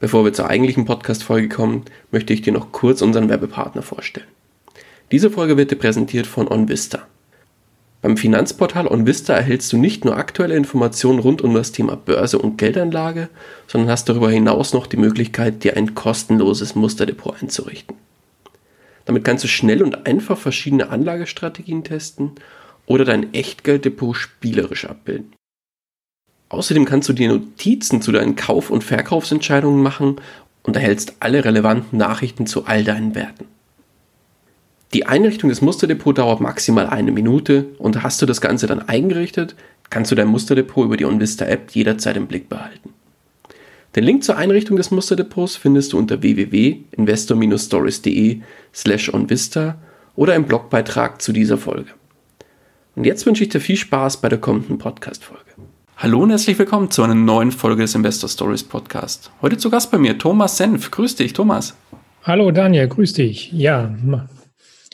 Bevor wir zur eigentlichen Podcast-Folge kommen, möchte ich dir noch kurz unseren Werbepartner vorstellen. Diese Folge wird dir präsentiert von OnVista. Beim Finanzportal OnVista erhältst du nicht nur aktuelle Informationen rund um das Thema Börse und Geldanlage, sondern hast darüber hinaus noch die Möglichkeit, dir ein kostenloses Musterdepot einzurichten. Damit kannst du schnell und einfach verschiedene Anlagestrategien testen oder dein Echtgelddepot spielerisch abbilden. Außerdem kannst du dir Notizen zu deinen Kauf- und Verkaufsentscheidungen machen und erhältst alle relevanten Nachrichten zu all deinen Werten. Die Einrichtung des Musterdepots dauert maximal 1 Minute und hast du das Ganze dann eingerichtet, kannst du dein Musterdepot über die OnVista-App jederzeit im Blick behalten. Den Link zur Einrichtung des Musterdepots findest du unter www.investor-stories.de/onvista oder im Blogbeitrag zu dieser Folge. Und jetzt wünsche ich dir viel Spaß bei der kommenden Podcast-Folge. Hallo und herzlich willkommen zu einer neuen Folge des Investor Stories Podcast. Heute zu Gast bei mir Thomas Senf. Grüß dich, Thomas. Hallo Daniel, grüß dich. Ja,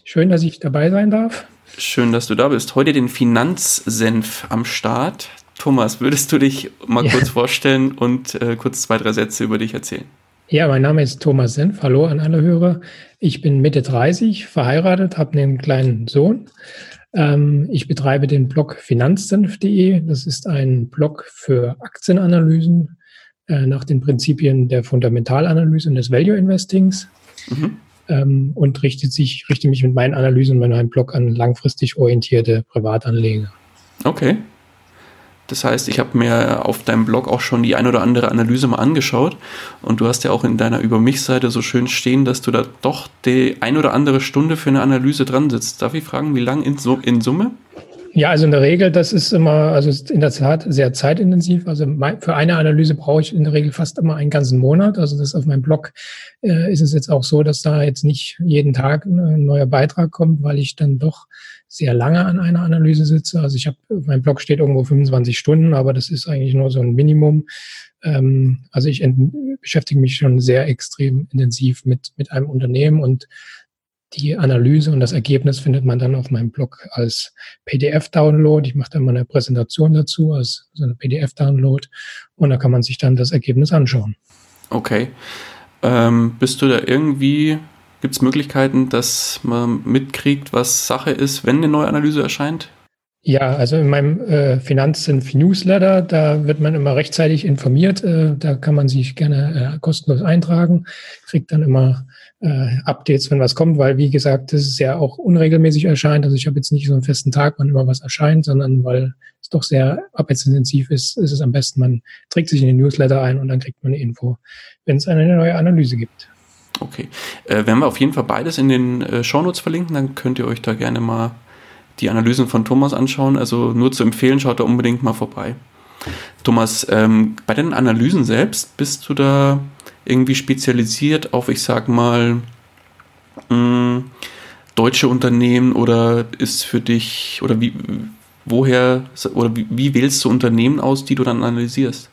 schön, dass ich dabei sein darf. Schön, dass du da bist. Heute den Finanzsenf am Start. Thomas, würdest du dich mal kurz vorstellen und kurz 2, 3 Sätze über dich erzählen? Ja, mein Name ist Thomas Senf. Hallo an alle Hörer. Ich bin Mitte 30, verheiratet, habe einen kleinen Sohn. Ich betreibe den Blog finanzsenf.de. Das ist ein Blog für Aktienanalysen nach den Prinzipien der Fundamentalanalyse und des Value Investings und richte mich mit meinen Analysen und meinem Blog an langfristig orientierte Privatanleger. Okay. Das heißt, ich habe mir auf deinem Blog auch schon die ein oder andere Analyse mal angeschaut und du hast ja auch in deiner Über-mich-Seite so schön stehen, dass du da doch die ein oder andere Stunde für eine Analyse dran sitzt. Darf ich fragen, wie lange in Summe? Ja, also in der Regel, das ist immer, also ist in der Tat sehr zeitintensiv. Also für eine Analyse brauche ich in der Regel fast immer einen ganzen Monat. Also das auf meinem Blog ist es jetzt auch so, dass da jetzt nicht jeden Tag ein neuer Beitrag kommt, weil ich dann doch sehr lange an einer Analyse sitze. Also mein Blog steht irgendwo 25 Stunden, aber das ist eigentlich nur so ein Minimum. Also ich beschäftige mich schon sehr extrem intensiv mit einem Unternehmen und die Analyse und das Ergebnis findet man dann auf meinem Blog als PDF-Download. Ich mache dann mal eine Präsentation dazu, als so ein PDF-Download. Und da kann man sich dann das Ergebnis anschauen. Okay. Bist du da irgendwie, gibt es Möglichkeiten, dass man mitkriegt, was Sache ist, wenn eine neue Analyse erscheint? Ja, also in meinem Finanzsynf-Newsletter, da wird man immer rechtzeitig informiert. Da kann man sich gerne kostenlos eintragen, kriegt dann immer Updates, wenn was kommt, weil wie gesagt, das ist ja auch unregelmäßig erscheint. Also ich habe jetzt nicht so einen festen Tag, wann immer was erscheint, sondern weil es doch sehr arbeitsintensiv ist, ist es am besten, man trägt sich in den Newsletter ein und dann kriegt man eine Info, wenn es eine neue Analyse gibt. Okay, werden wir auf jeden Fall beides in den Shownotes verlinken, dann könnt ihr euch da gerne mal die Analysen von Thomas anschauen. Also nur zu empfehlen, schaut da unbedingt mal vorbei. Thomas, bei den Analysen selbst, bist du da irgendwie spezialisiert auf, ich sag mal, deutsche Unternehmen oder ist für dich, oder wie wählst du Unternehmen aus, die du dann analysierst?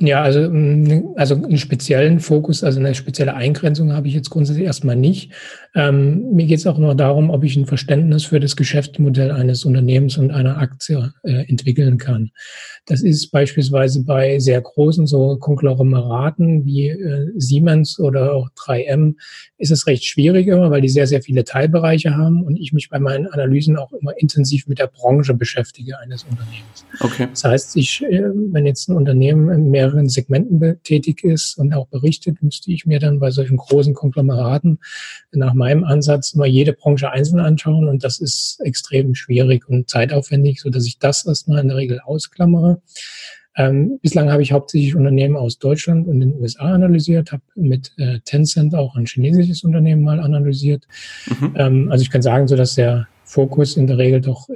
Ja, also einen speziellen Fokus, also eine spezielle Eingrenzung habe ich jetzt grundsätzlich erstmal nicht. Mir geht es auch nur darum, ob ich ein Verständnis für das Geschäftsmodell eines Unternehmens und einer Aktie entwickeln kann. Das ist beispielsweise bei sehr großen so Konglomeraten wie Siemens oder auch 3M ist es recht schwierig immer, weil die sehr, sehr viele Teilbereiche haben und ich mich bei meinen Analysen auch immer intensiv mit der Branche beschäftige eines Unternehmens. Okay. Das heißt, wenn jetzt ein Unternehmen in mehreren Segmenten tätig ist und auch berichtet, müsste ich mir dann bei solchen großen Konglomeraten nach meinem Ansatz mal jede Branche einzeln anschauen und das ist extrem schwierig und zeitaufwendig, sodass ich das erstmal in der Regel ausklammere. Bislang habe ich hauptsächlich Unternehmen aus Deutschland und den USA analysiert, habe mit Tencent auch ein chinesisches Unternehmen mal analysiert. Also ich kann sagen, so dass der Fokus in der Regel doch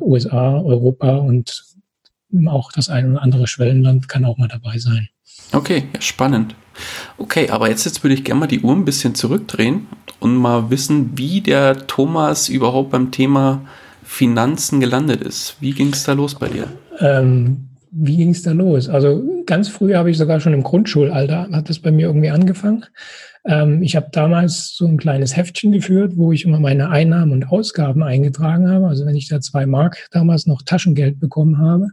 USA, Europa und auch das ein oder andere Schwellenland kann auch mal dabei sein. Okay, ja, spannend. Okay, aber jetzt würde ich gerne mal die Uhr ein bisschen zurückdrehen und mal wissen, wie der Thomas überhaupt beim Thema Finanzen gelandet ist. Wie ging es da los bei dir? Wie ging es da los? Also ganz früh habe ich sogar schon im Grundschulalter, hat das bei mir irgendwie angefangen. Ich habe damals so ein kleines Heftchen geführt, wo ich immer meine Einnahmen und Ausgaben eingetragen habe. Also wenn ich da 2 Mark damals noch Taschengeld bekommen habe,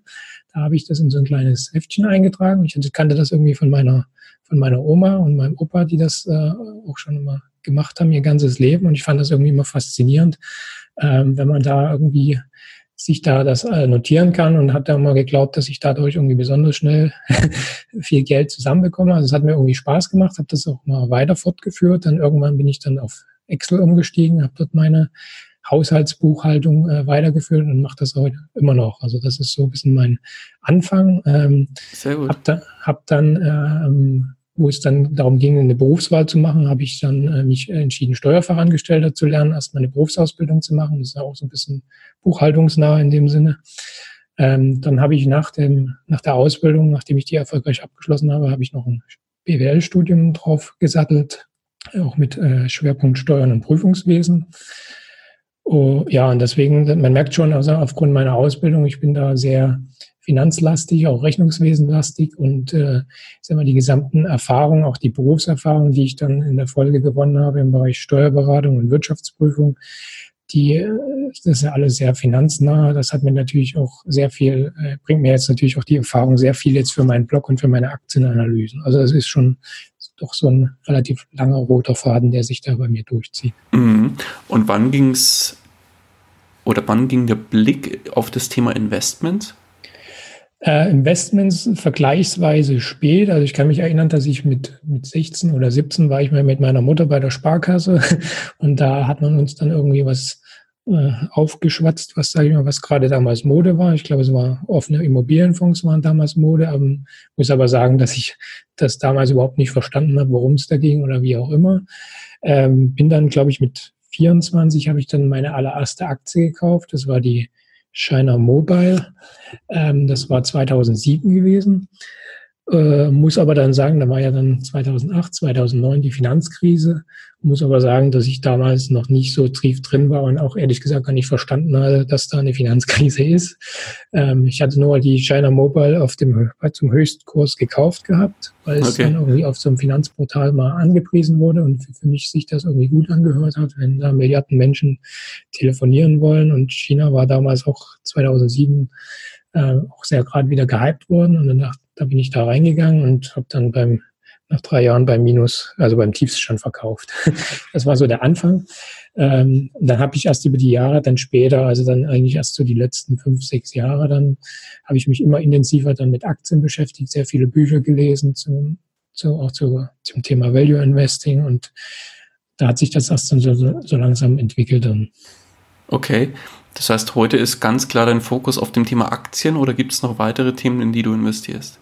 da habe ich das in so ein kleines Heftchen eingetragen. Ich kannte das irgendwie von meiner Oma und meinem Opa, die das auch schon immer gemacht haben, ihr ganzes Leben. Und ich fand das irgendwie immer faszinierend, wenn man da irgendwie sich da das notieren kann, und habe da mal geglaubt, dass ich dadurch irgendwie besonders schnell viel Geld zusammenbekomme. Also es hat mir irgendwie Spaß gemacht, habe das auch mal weiter fortgeführt. Dann irgendwann bin ich dann auf Excel umgestiegen, habe dort meine Haushaltsbuchhaltung weitergeführt und mache das heute immer noch. Also das ist so ein bisschen mein Anfang. Sehr gut. Hab dann wo es dann darum ging, eine Berufswahl zu machen, habe ich dann mich entschieden, Steuerfachangestellter zu lernen, erstmal eine Berufsausbildung zu machen. Das ist ja auch so ein bisschen buchhaltungsnah in dem Sinne. Dann habe ich nach der Ausbildung, nachdem ich die erfolgreich abgeschlossen habe, habe ich noch ein BWL-Studium drauf gesattelt, auch mit Schwerpunkt Steuern und Prüfungswesen. Oh, ja, und deswegen, man merkt schon, also aufgrund meiner Ausbildung, ich bin da sehr finanzlastig, auch rechnungswesenlastig, und die gesamten Erfahrungen, auch die Berufserfahrung, die ich dann in der Folge gewonnen habe im Bereich Steuerberatung und Wirtschaftsprüfung, das ist ja alles sehr finanznah. Das hat mir natürlich auch sehr viel, bringt mir jetzt natürlich auch die Erfahrung sehr viel jetzt für meinen Blog und für meine Aktienanalysen. Also das ist schon doch so ein relativ langer roter Faden, der sich da bei mir durchzieht. Mhm. Und wann ging der Blick auf das Thema Investment? Investments vergleichsweise spät. Also ich kann mich erinnern, dass ich mit 16 oder 17 war ich mal mit meiner Mutter bei der Sparkasse, und da hat man uns dann irgendwie was aufgeschwatzt, was gerade damals Mode war. Ich glaube, es war offene Immobilienfonds waren damals Mode. Muss aber sagen, dass ich das damals überhaupt nicht verstanden habe, worum es da ging oder wie auch immer. Bin dann, glaube ich, mit 24 habe ich dann meine allererste Aktie gekauft. Das war die China Mobile, das war 2007 gewesen, muss aber dann sagen, da war ja dann 2008, 2009 die Finanzkrise, muss aber sagen, dass ich damals noch nicht so tief drin war und auch ehrlich gesagt gar nicht verstanden habe, dass da eine Finanzkrise ist. Ich hatte nur die China Mobile zum Höchstkurs gekauft gehabt, weil es dann irgendwie auf so einem Finanzportal mal angepriesen wurde und für mich sich das irgendwie gut angehört hat, wenn da Milliarden Menschen telefonieren wollen, und China war damals auch 2007 auch sehr gerade wieder gehypt worden, und dann da bin ich da reingegangen und habe dann nach 3 Jahren beim Tiefststand verkauft. Das war so der Anfang. Dann habe ich erst über die Jahre, dann später, also dann eigentlich erst so die letzten 5, 6 Jahre, dann habe ich mich immer intensiver dann mit Aktien beschäftigt, sehr viele Bücher gelesen zum Thema Value Investing, und da hat sich das erst dann so langsam entwickelt. Dann. Okay, das heißt, heute ist ganz klar dein Fokus auf dem Thema Aktien, oder gibt es noch weitere Themen, in die du investierst?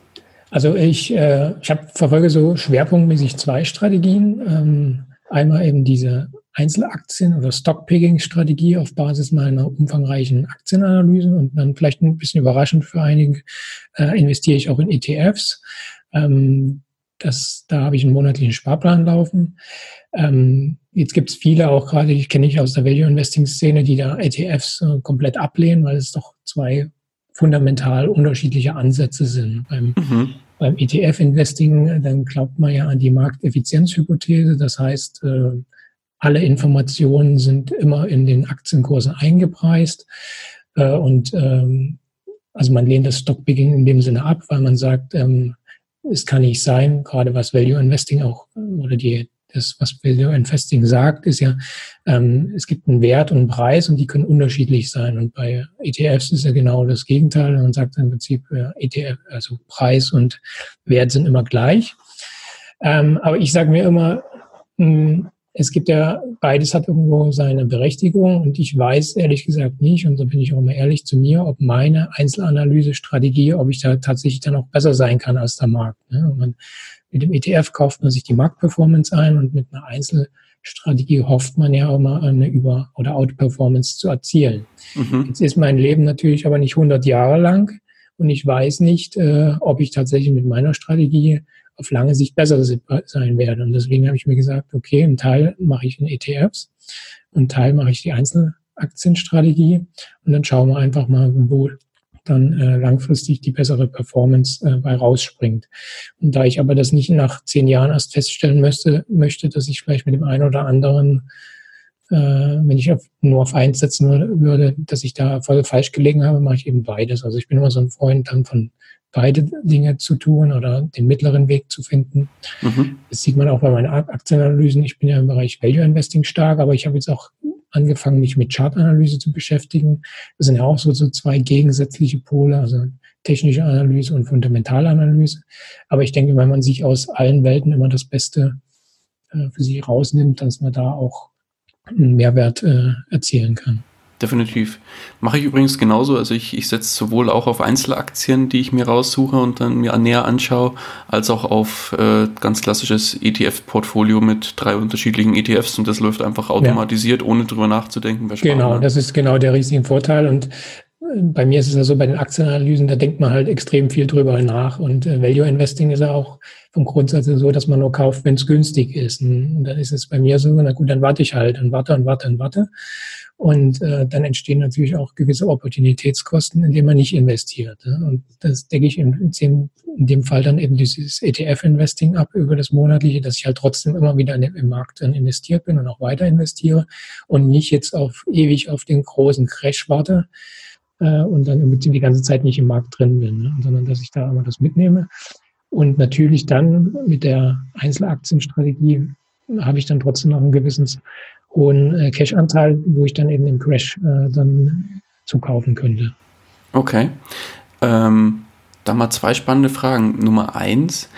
Also ich verfolge so schwerpunktmäßig 2 Strategien. Einmal eben diese Einzelaktien- oder Stockpicking-Strategie auf Basis meiner umfangreichen Aktienanalysen, und dann vielleicht ein bisschen überraschend für einige investiere ich auch in ETFs. Da habe ich einen monatlichen Sparplan laufen. Jetzt gibt es viele, auch gerade, ich kenne ich aus der Value-Investing-Szene, die da ETFs komplett ablehnen, weil es doch 2 fundamental unterschiedliche Ansätze sind. Beim ETF-Investing, dann glaubt man ja an die Markteffizienzhypothese. Das heißt, alle Informationen sind immer in den Aktienkursen eingepreist. Also man lehnt das Stockpicking in dem Sinne ab, weil man sagt, es kann nicht sein, gerade was Value Investing auch, oder das, was Value Investing sagt, ist ja, es gibt einen Wert und einen Preis, und die können unterschiedlich sein. Und bei ETFs ist ja genau das Gegenteil. Man sagt im Prinzip, ETF, also Preis und Wert sind immer gleich. Aber ich sage mir immer, es gibt ja, beides hat irgendwo seine Berechtigung, und ich weiß ehrlich gesagt nicht, und so bin ich auch immer ehrlich zu mir, ob meine Einzelanalyse-Strategie, ob ich da tatsächlich dann auch besser sein kann als der Markt. Ne? Mit dem ETF kauft man sich die Marktperformance ein, und mit einer Einzelstrategie hofft man ja auch mal eine Über- oder Outperformance zu erzielen. Mhm. Jetzt ist mein Leben natürlich aber nicht 100 Jahre lang, und ich weiß nicht, ob ich tatsächlich mit meiner Strategie auf lange Sicht besser sein werden. Und deswegen habe ich mir gesagt, okay, einen Teil mache ich in ETFs, einen Teil mache ich die Einzelaktienstrategie und dann schauen wir einfach mal, wo dann langfristig die bessere Performance bei rausspringt. Und da ich aber das nicht nach 10 Jahren erst feststellen möchte, dass ich vielleicht mit dem einen oder anderen, wenn ich nur auf eins setzen würde, dass ich da voll falsch gelegen habe, mache ich eben beides. Also ich bin immer so ein Freund dann von beide Dinge zu tun oder den mittleren Weg zu finden. Mhm. Das sieht man auch bei meinen Aktienanalysen. Ich bin ja im Bereich Value Investing stark, aber ich habe jetzt auch angefangen, mich mit Chartanalyse zu beschäftigen. Das sind ja auch so 2 gegensätzliche Pole, also technische Analyse und Fundamentalanalyse. Aber ich denke, wenn man sich aus allen Welten immer das Beste für sich rausnimmt, dass man da auch einen Mehrwert erzielen kann. Definitiv. Mache ich übrigens genauso. Also ich setze sowohl auch auf Einzelaktien, die ich mir raussuche und dann mir näher anschaue, als auch auf ganz klassisches ETF-Portfolio mit 3 unterschiedlichen ETFs und das läuft einfach automatisiert, ohne drüber nachzudenken. Genau, das ist genau der riesige Vorteil und bei mir ist es ja so, bei den Aktienanalysen, da denkt man halt extrem viel drüber nach und Value Investing ist ja auch vom Grundsatz so, dass man nur kauft, wenn es günstig ist und dann ist es bei mir so, na gut, dann warte ich halt und warte. Und dann entstehen natürlich auch gewisse Opportunitätskosten, indem man nicht investiert. Ne? Und das decke ich in dem Fall dann eben dieses ETF-Investing ab über das monatliche, dass ich halt trotzdem immer wieder im Markt dann investiert bin und auch weiter investiere und nicht jetzt auf ewig auf den großen Crash warte und dann die ganze Zeit nicht im Markt drin bin, ne? Sondern dass ich da immer das mitnehme. Und natürlich dann mit der Einzelaktienstrategie habe ich dann trotzdem noch ein gewisses hohen Cash-Anteil, wo ich dann eben im Crash dann zukaufen könnte. Okay. Da mal 2 spannende Fragen. Nummer 1,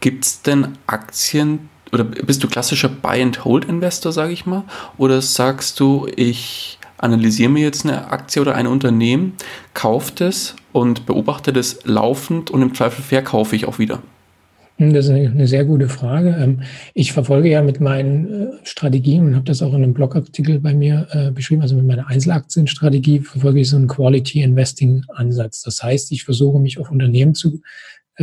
gibt es denn Aktien, oder bist du klassischer Buy-and-Hold-Investor, sage ich mal, oder sagst du, ich analysiere mir jetzt eine Aktie oder ein Unternehmen, kaufe das und beobachte das laufend und im Zweifel verkaufe ich auch wieder? Das ist eine sehr gute Frage. Ich verfolge ja mit meinen Strategien und habe das auch in einem Blogartikel bei mir beschrieben, also mit meiner Einzelaktienstrategie verfolge ich so einen Quality-Investing-Ansatz. Das heißt, ich versuche mich auf Unternehmen zu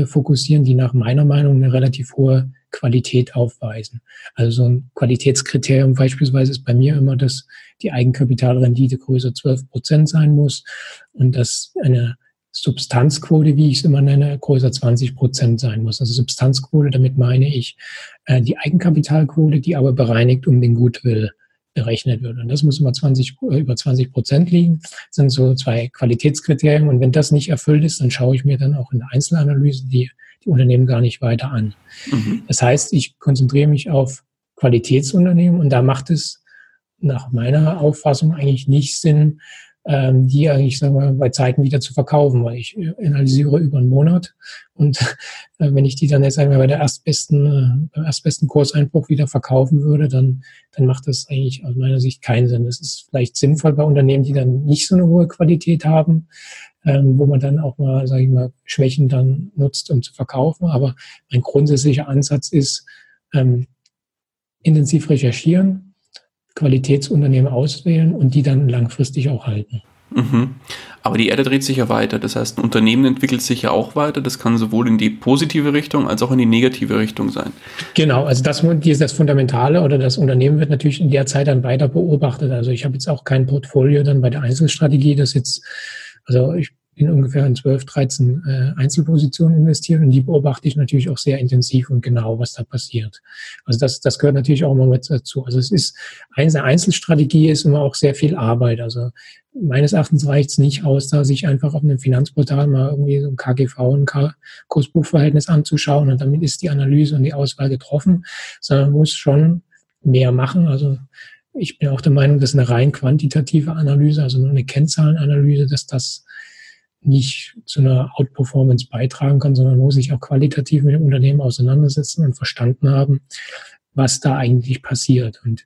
fokussieren, die nach meiner Meinung eine relativ hohe Qualität aufweisen. Also so ein Qualitätskriterium beispielsweise ist bei mir immer, dass die Eigenkapitalrendite größer 12% sein muss und dass eine Substanzquote, wie ich es immer nenne, größer 20% sein muss. Also Substanzquote, damit meine ich die Eigenkapitalquote, die aber bereinigt um den Goodwill berechnet wird. Und das muss immer über 20% liegen. Das sind so 2 Qualitätskriterien. Und wenn das nicht erfüllt ist, dann schaue ich mir dann auch in der Einzelanalyse die Unternehmen gar nicht weiter an. Mhm. Das heißt, ich konzentriere mich auf Qualitätsunternehmen und da macht es nach meiner Auffassung eigentlich nicht Sinn, die eigentlich, sagen wir, bei Zeiten wieder zu verkaufen, weil ich analysiere über einen Monat und wenn ich die dann jetzt einmal beim erstbesten Kurseinbruch wieder verkaufen würde, dann macht das eigentlich aus meiner Sicht keinen Sinn. Das ist vielleicht sinnvoll bei Unternehmen, die dann nicht so eine hohe Qualität haben, wo man dann auch mal, sage ich mal, Schwächen dann nutzt, um zu verkaufen. Aber mein grundsätzlicher Ansatz ist, intensiv recherchieren, Qualitätsunternehmen auswählen und die dann langfristig auch halten. Mhm. Aber die Erde dreht sich ja weiter. Das heißt, ein Unternehmen entwickelt sich ja auch weiter. Das kann sowohl in die positive Richtung als auch in die negative Richtung sein. Genau, also das Fundamentale oder das Unternehmen wird natürlich in der Zeit dann weiter beobachtet. Also ich habe jetzt auch kein Portfolio dann bei der Einzelstrategie, das jetzt, also ich bin ungefähr in 12, 13 Einzelpositionen investiert und die beobachte ich natürlich auch sehr intensiv und genau, was da passiert. Also das gehört natürlich auch immer mit dazu. Also es ist, eine Einzelstrategie ist immer auch sehr viel Arbeit. Also meines Erachtens reicht es nicht aus, da sich einfach auf einem Finanzportal mal irgendwie so ein KGV und Kursbuchverhältnis anzuschauen und damit ist die Analyse und die Auswahl getroffen, sondern man muss schon mehr machen. Also ich bin auch der Meinung, dass eine rein quantitative Analyse, also nur eine Kennzahlenanalyse, dass das nicht zu einer Outperformance beitragen kann, sondern muss sich auch qualitativ mit dem Unternehmen auseinandersetzen und verstanden haben, was da eigentlich passiert. Und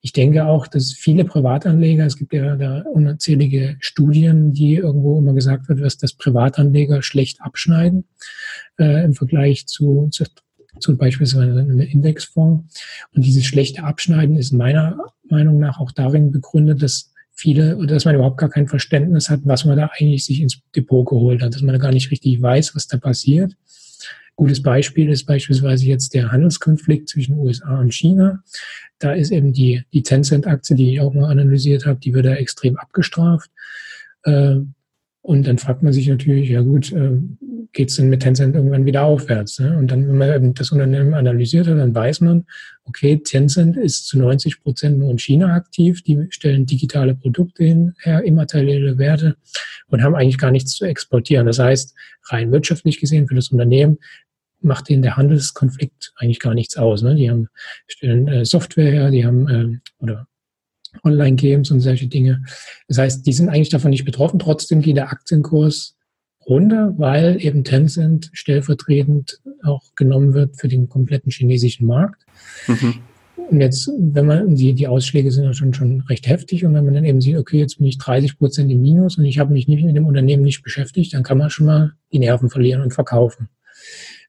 ich denke auch, dass viele Privatanleger, es gibt ja da unzählige Studien, die irgendwo immer gesagt wird, dass Privatanleger schlecht abschneiden im Vergleich zu beispielsweise einem Indexfonds. Und dieses schlechte Abschneiden ist meiner Meinung nach auch darin begründet, dass man überhaupt gar kein Verständnis hat, was man da eigentlich sich ins Depot geholt hat, dass man da gar nicht richtig weiß, was da passiert. Gutes Beispiel ist beispielsweise jetzt der Handelskonflikt zwischen USA und China. Da ist eben die Tencent-Aktie, die ich auch mal analysiert habe, die wird da extrem abgestraft. Und dann fragt man sich natürlich, ja gut, geht es denn mit Tencent irgendwann wieder aufwärts? Ne? Und dann, wenn man eben das Unternehmen analysiert hat, dann weiß man, okay, Tencent ist zu 90% nur in China aktiv, die stellen digitale Produkte hin, immaterielle Werte und haben eigentlich gar nichts zu exportieren. Das heißt, rein wirtschaftlich gesehen für das Unternehmen macht denen der Handelskonflikt eigentlich gar nichts aus. Ne? Die stellen Software her, die haben oder Online-Games und solche Dinge. Das heißt, die sind eigentlich davon nicht betroffen. Trotzdem geht der Aktienkurs runter, weil eben Tencent stellvertretend auch genommen wird für den kompletten chinesischen Markt. Mhm. Und jetzt, wenn man die Ausschläge sind ja schon recht heftig und wenn man dann eben sieht, okay, jetzt bin ich 30% im Minus und ich habe mich nicht mit dem Unternehmen nicht beschäftigt, dann kann man schon mal die Nerven verlieren und verkaufen.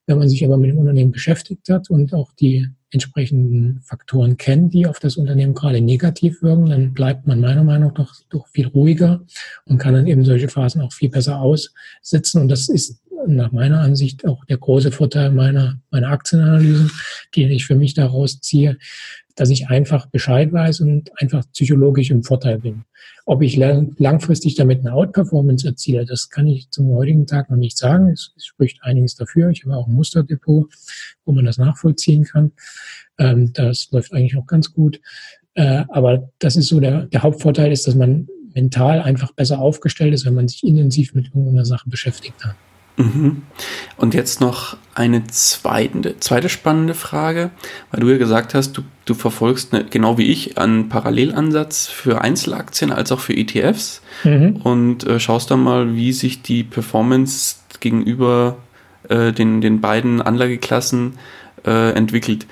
Wenn man sich aber mit dem Unternehmen beschäftigt hat und auch die entsprechenden Faktoren kennt, die auf das Unternehmen gerade negativ wirken, dann bleibt man meiner Meinung nach doch viel ruhiger und kann dann eben solche Phasen auch viel besser aussitzen. Und das ist nach meiner Ansicht auch der große Vorteil meiner Aktienanalysen, die ich für mich daraus ziehe, dass ich einfach Bescheid weiß und einfach psychologisch im Vorteil bin. Ob ich langfristig damit eine Outperformance erziele, das kann ich zum heutigen Tag noch nicht sagen. Es spricht einiges dafür. Ich habe auch ein Musterdepot, wo man das nachvollziehen kann. Das läuft eigentlich auch ganz gut. Aber das ist so der Hauptvorteil ist, dass man mental einfach besser aufgestellt ist, wenn man sich intensiv mit irgendeiner Sache beschäftigt hat. Und jetzt noch eine zweite spannende Frage, weil du ja gesagt hast, du verfolgst, genau wie ich, einen Parallelansatz für Einzelaktien als auch für ETFs und schaust dann mal, wie sich die Performance gegenüber den beiden Anlageklassen entwickelt.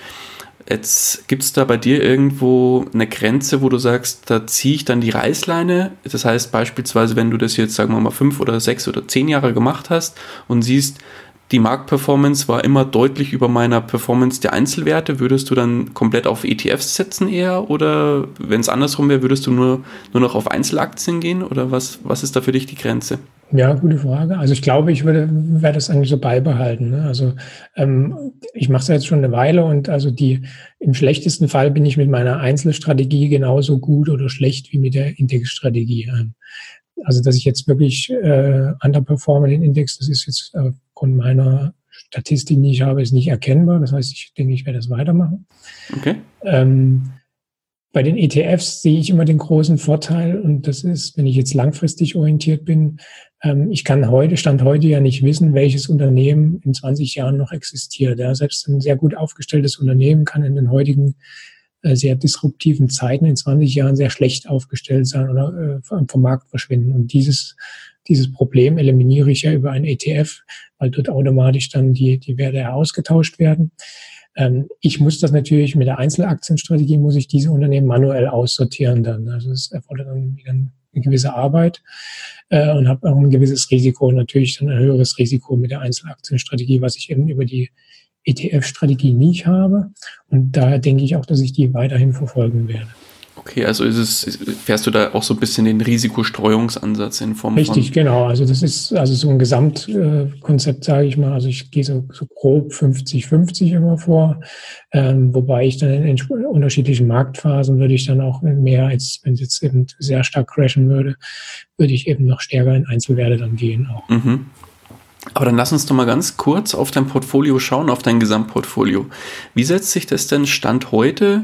Jetzt gibt es da bei dir irgendwo eine Grenze, wo du sagst, da ziehe ich dann die Reißleine. Das heißt beispielsweise, wenn du das jetzt, sagen wir mal, 5 oder 6 oder 10 Jahre gemacht hast und siehst, die Marktperformance war immer deutlich über meiner Performance der Einzelwerte, würdest du dann komplett auf ETFs setzen eher? Oder wenn es andersrum wäre, würdest du nur noch auf Einzelaktien gehen? Oder was ist da für dich die Grenze? Ja, gute Frage. Also ich glaube, ich werde das eigentlich so beibehalten. Ne? Also ich mache es jetzt schon eine Weile und also im schlechtesten Fall bin ich mit meiner Einzelstrategie genauso gut oder schlecht wie mit der Indexstrategie. Also dass ich jetzt wirklich underperforme den Index, das ist jetzt aufgrund meiner Statistik, die ich habe, ist nicht erkennbar. Das heißt, ich denke, ich werde das weitermachen. Okay. Bei den ETFs sehe ich immer den großen Vorteil und das ist, wenn ich jetzt langfristig orientiert bin, ich kann Stand heute ja nicht wissen, welches Unternehmen in 20 Jahren noch existiert. Ja, selbst ein sehr gut aufgestelltes Unternehmen kann in den heutigen sehr disruptiven Zeiten in 20 Jahren sehr schlecht aufgestellt sein oder vom Markt verschwinden. Und dieses Problem eliminiere ich ja über einen ETF, weil dort automatisch dann die Werte ausgetauscht werden. Ich muss das natürlich mit der Einzelaktienstrategie, muss ich diese Unternehmen manuell aussortieren dann. Also es erfordert dann wieder eine gewisse Arbeit und habe auch ein gewisses Risiko und natürlich dann ein höheres Risiko mit der Einzelaktienstrategie, was ich eben über die ETF-Strategie nicht habe. Und daher denke ich auch, dass ich die weiterhin verfolgen werde. Okay, also fährst du da auch so ein bisschen den Risikostreuungsansatz in Form von... Richtig, genau. Also das ist also so ein Gesamtkonzept, sage ich mal. Also ich gehe so grob 50-50 immer vor, wobei ich dann in unterschiedlichen Marktphasen würde ich dann auch mehr, als wenn es jetzt eben sehr stark crashen würde ich eben noch stärker in Einzelwerte dann gehen auch. Mhm. Aber dann lass uns doch mal ganz kurz auf dein Portfolio schauen, auf dein Gesamtportfolio. Wie setzt sich das denn Stand heute...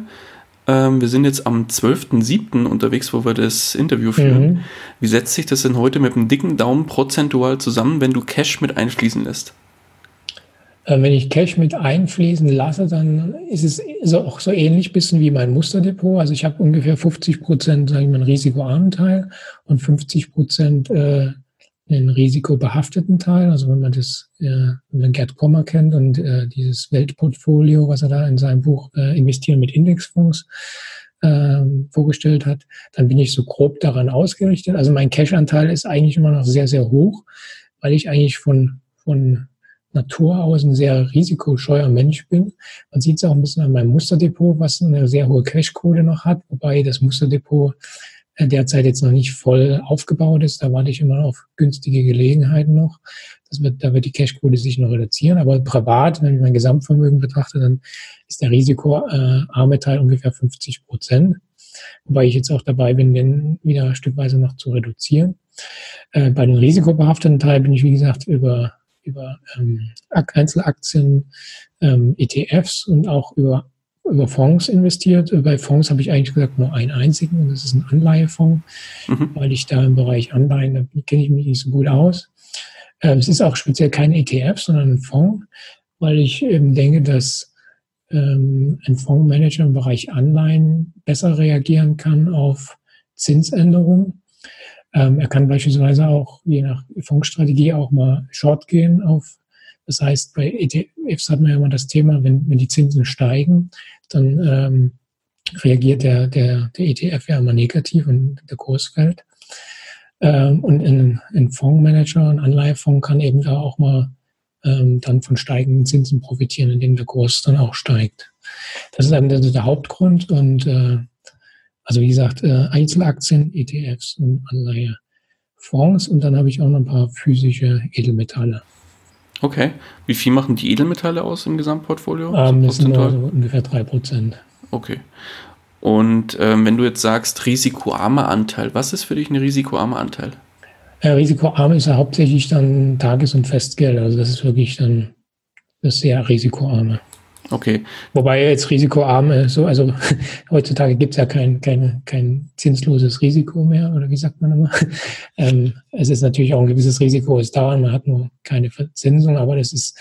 Wir sind jetzt am 12.07. unterwegs, wo wir das Interview führen. Mhm. Wie setzt sich das denn heute mit einem dicken Daumen prozentual zusammen, wenn du Cash mit einfließen lässt? Wenn ich Cash mit einfließen lasse, dann ist es auch so ähnlich bisschen wie mein Musterdepot. Also ich habe ungefähr 50%, sage ich mal, einen risikoarmen Teil und 50% einen risikobehafteten Teil. Also wenn man wenn man Gerd Kommer kennt und dieses Weltportfolio, was er da in seinem Buch Investieren mit Indexfonds vorgestellt hat, dann bin ich so grob daran ausgerichtet. Also mein Cash-Anteil ist eigentlich immer noch sehr, sehr hoch, weil ich eigentlich von Natur aus ein sehr risikoscheuer Mensch bin. Man sieht es auch ein bisschen an meinem Musterdepot, was eine sehr hohe Cashquote noch hat, wobei das Musterdepot derzeit jetzt noch nicht voll aufgebaut ist. Da warte ich immer auf günstige Gelegenheiten noch. Da wird die Cashquote sich noch reduzieren. Aber privat, wenn ich mein Gesamtvermögen betrachte, dann ist der risikoarme Teil ungefähr 50%. Wobei ich jetzt auch dabei bin, den wieder stückweise noch zu reduzieren. Bei den risikobehafteten Teil bin ich, wie gesagt, über Einzelaktien, ETFs und auch über Fonds investiert. Bei Fonds habe ich eigentlich gesagt nur einen einzigen, und das ist ein Anleihefonds, weil ich da im Bereich Anleihen, da kenne ich mich nicht so gut aus. Es ist auch speziell kein ETF, sondern ein Fonds, weil ich eben denke, dass ein Fondsmanager im Bereich Anleihen besser reagieren kann auf Zinsänderungen. Er kann beispielsweise auch, je nach Fondsstrategie, auch mal short gehen auf. Das heißt, bei ETFs hat man ja immer das Thema, wenn die Zinsen steigen, dann reagiert der ETF ja immer negativ und der Kurs fällt. Und ein Fondsmanager, ein Anleihefonds kann eben da auch mal dann von steigenden Zinsen profitieren, indem der Kurs dann auch steigt. Das ist eben der Hauptgrund. Und also wie gesagt, Einzelaktien, ETFs und Anleihefonds. Und dann habe ich auch noch ein paar physische Edelmetalle. Okay. Wie viel machen die Edelmetalle aus im Gesamtportfolio? Das sind also ungefähr 3%. Okay. Und wenn du jetzt sagst, risikoarmer Anteil, was ist für dich ein risikoarmer Anteil? Risikoarm ist ja hauptsächlich dann Tages- und Festgeld. Also das ist wirklich dann das sehr risikoarme. Okay. Wobei jetzt risikoarme, so, also heutzutage gibt es ja kein zinsloses Risiko mehr, oder wie sagt man immer. Es ist natürlich auch ein gewisses Risiko, ist da, und man hat nur keine Verzinsung, aber das ist,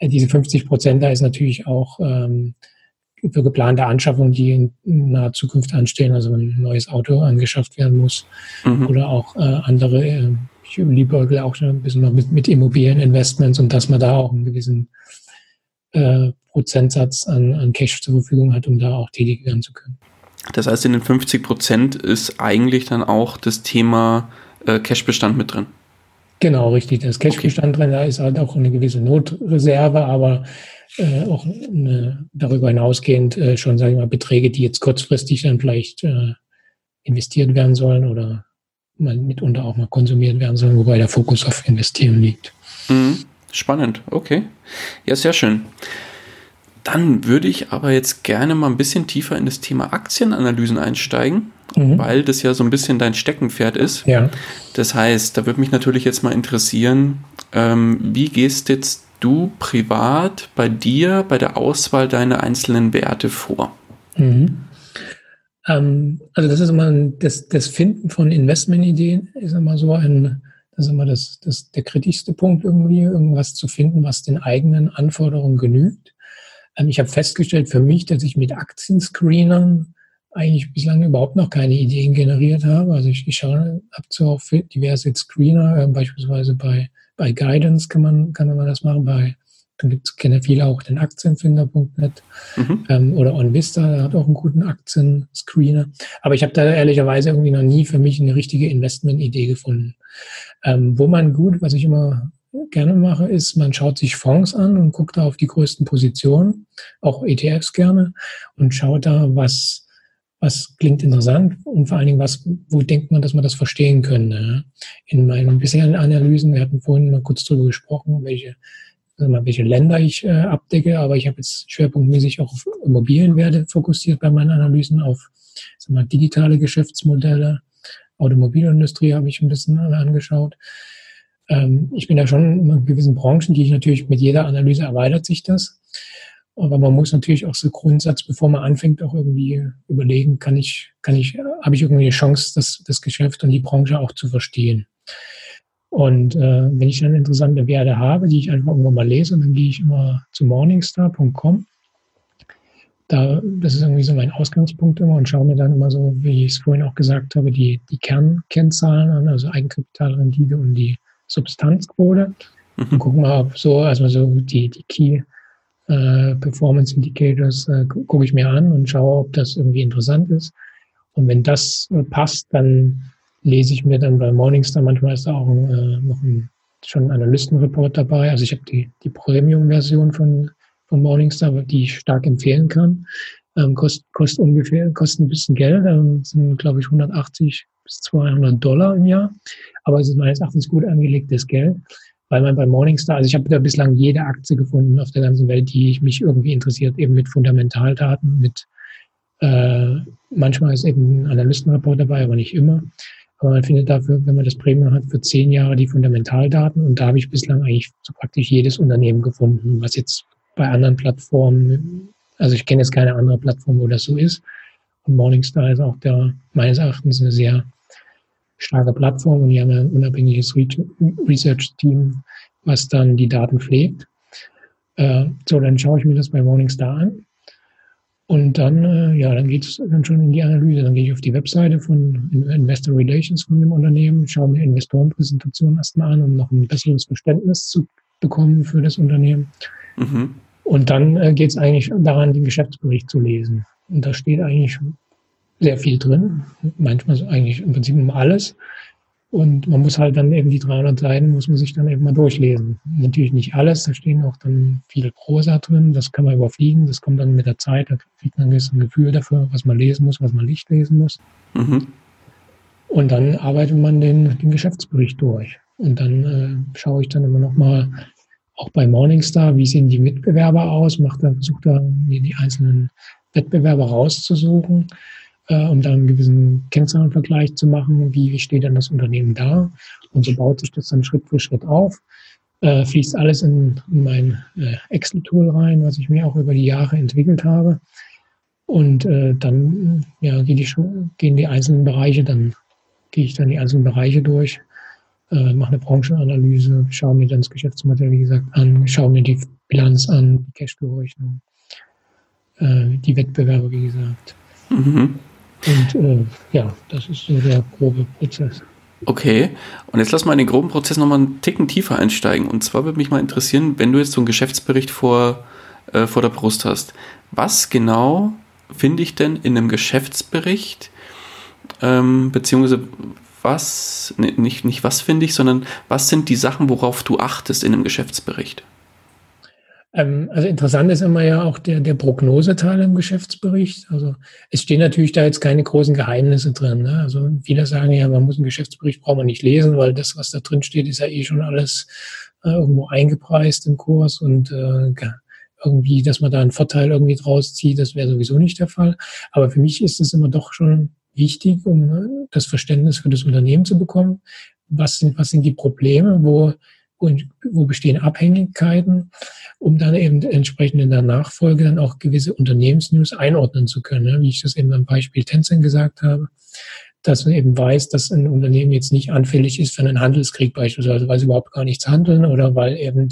diese 50%, da ist natürlich auch für geplante Anschaffungen, die in naher Zukunft anstehen, also wenn ein neues Auto angeschafft werden muss, oder auch andere, ich überlege auch schon ein bisschen noch mit Immobilieninvestments, und dass man da auch einen gewissen Prozentsatz an Cash zur Verfügung hat, um da auch tätig werden zu können. Das heißt, in den 50% ist eigentlich dann auch das Thema Cashbestand mit drin? Genau, richtig. Da ist Cashbestand drin, da ist halt auch eine gewisse Notreserve, aber auch darüber hinausgehend schon, sage ich mal, Beträge, die jetzt kurzfristig dann vielleicht investiert werden sollen oder mal mitunter auch mal konsumiert werden sollen, wobei der Fokus auf Investieren liegt. Mhm. Spannend, okay. Ja, sehr schön. Dann würde ich aber jetzt gerne mal ein bisschen tiefer in das Thema Aktienanalysen einsteigen, weil das ja so ein bisschen dein Steckenpferd ist. Ja. Das heißt, da würde mich natürlich jetzt mal interessieren, wie gehst jetzt du privat bei dir, bei der Auswahl deiner einzelnen Werte vor? Mhm. Also das ist immer das Finden von Investmentideen ist immer so ein... Das ist immer der kritischste Punkt irgendwie, irgendwas zu finden, was den eigenen Anforderungen genügt. Ich habe festgestellt für mich, dass ich mit Aktienscreenern eigentlich bislang überhaupt noch keine Ideen generiert habe. Also ich schaue ab zu auf diverse Screener, beispielsweise bei Guidance kann man das machen, dann kennen viele auch den Aktienfinder.net oder OnVista, hat auch einen guten Aktienscreener. Aber ich habe da ehrlicherweise irgendwie noch nie für mich eine richtige Investmentidee gefunden. Was ich immer gerne mache, ist, man schaut sich Fonds an und guckt da auf die größten Positionen, auch ETFs gerne, und schaut da, was klingt interessant und vor allen Dingen, wo denkt man, dass man das verstehen könnte. In meinen bisherigen Analysen, wir hatten vorhin mal kurz drüber gesprochen, welche Länder ich abdecke, aber ich habe jetzt schwerpunktmäßig auch auf Immobilienwerte fokussiert bei meinen Analysen, auf digitale Geschäftsmodelle, Automobilindustrie habe ich ein bisschen angeschaut. Ich bin da schon in gewissen Branchen, die ich natürlich mit jeder Analyse erweitert sich das, aber man muss natürlich auch so Grundsatz, bevor man anfängt, auch irgendwie überlegen, habe ich irgendwie eine Chance, das Geschäft und die Branche auch zu verstehen. Und wenn ich dann interessante Werte habe, die ich einfach irgendwann mal lese, dann gehe ich immer zu morningstar.com. Das ist irgendwie so mein Ausgangspunkt immer, und schaue mir dann immer so, wie ich es vorhin auch gesagt habe, die Kernkennzahlen an, also Eigenkapitalrendite und die Substanzquote. Und gucke mal, die Key Performance Indicators gucke ich mir an und schaue, ob das irgendwie interessant ist. Und wenn das passt, dann lese ich mir dann bei Morningstar, manchmal ist da auch schon ein Analystenreport dabei. Also ich habe die Premium-Version von Morningstar, die ich stark empfehlen kann. Kostet ein bisschen Geld, sind, glaube ich, 180 bis 200 $200 im Jahr. Aber es ist meines Erachtens gut angelegtes Geld, weil man bei Morningstar, also ich habe da bislang jede Aktie gefunden auf der ganzen Welt, die ich mich irgendwie interessiert, eben mit Fundamentaldaten, mit manchmal ist eben ein Analystenreport dabei, aber nicht immer. Aber man findet dafür, wenn man das Premium hat, für 10 Jahre die Fundamentaldaten. Und da habe ich bislang eigentlich so praktisch jedes Unternehmen gefunden, was jetzt bei anderen Plattformen, also ich kenne jetzt keine andere Plattform, wo das so ist. Und Morningstar ist auch da meines Erachtens eine sehr starke Plattform und die haben ein unabhängiges Research-Team, was dann die Daten pflegt. So, dann schaue ich mir das bei Morningstar an. Und dann, dann geht es dann schon in die Analyse. Dann gehe ich auf die Webseite von Investor Relations von dem Unternehmen, schaue mir Investorenpräsentationen erstmal an, um noch ein besseres Verständnis zu bekommen für das Unternehmen. Mhm. Und dann geht es eigentlich daran, den Geschäftsbericht zu lesen. Und da steht eigentlich sehr viel drin. Manchmal eigentlich im Prinzip um alles. Und man muss halt dann eben die 300 Seiten, muss man sich dann eben mal durchlesen. Natürlich nicht alles, da stehen auch dann viel Prosa drin, das kann man überfliegen, das kommt dann mit der Zeit, da kriegt man ein Gefühl dafür, was man lesen muss, was man nicht lesen muss. Mhm. Und dann arbeitet man den Geschäftsbericht durch. Und dann schaue ich dann immer nochmal, auch bei Morningstar, wie sehen die Mitbewerber aus, versucht da mir die einzelnen Wettbewerber rauszusuchen, um dann einen gewissen Kennzahlenvergleich zu machen, wie steht dann das Unternehmen da, und so baut sich das dann Schritt für Schritt auf, fließt alles in mein Excel-Tool rein, was ich mir auch über die Jahre entwickelt habe, und dann gehe ich dann die einzelnen Bereiche durch, mache eine Branchenanalyse, schaue mir dann das Geschäftsmodell, wie gesagt, an, schaue mir die Bilanz an, die Cashflow-Rechnung, die Wettbewerber, wie gesagt. Mhm. Und das ist so der grobe Prozess. Okay, und jetzt lass mal in den groben Prozess nochmal einen Ticken tiefer einsteigen. Und zwar würde mich mal interessieren, wenn du jetzt so einen Geschäftsbericht vor der Brust hast, was genau finde ich denn in einem Geschäftsbericht, beziehungsweise was sind die Sachen, worauf du achtest in einem Geschäftsbericht? Also interessant ist immer ja auch der Prognoseteil im Geschäftsbericht. Also es stehen natürlich da jetzt keine großen Geheimnisse drin, ne? Also viele sagen ja, man muss einen Geschäftsbericht, braucht man nicht lesen, weil das, was da drin steht, ist ja eh schon alles irgendwo eingepreist im Kurs, und irgendwie, dass man da einen Vorteil irgendwie draus zieht, das wäre sowieso nicht der Fall. Aber für mich ist es immer doch schon wichtig, um das Verständnis für das Unternehmen zu bekommen. Was sind die Probleme, wo bestehen Abhängigkeiten, um dann eben entsprechend in der Nachfolge dann auch gewisse Unternehmensnews einordnen zu können. Wie ich das eben am Beispiel Tencent gesagt habe, dass man eben weiß, dass ein Unternehmen jetzt nicht anfällig ist für einen Handelskrieg beispielsweise, weil sie überhaupt gar nichts handeln oder weil eben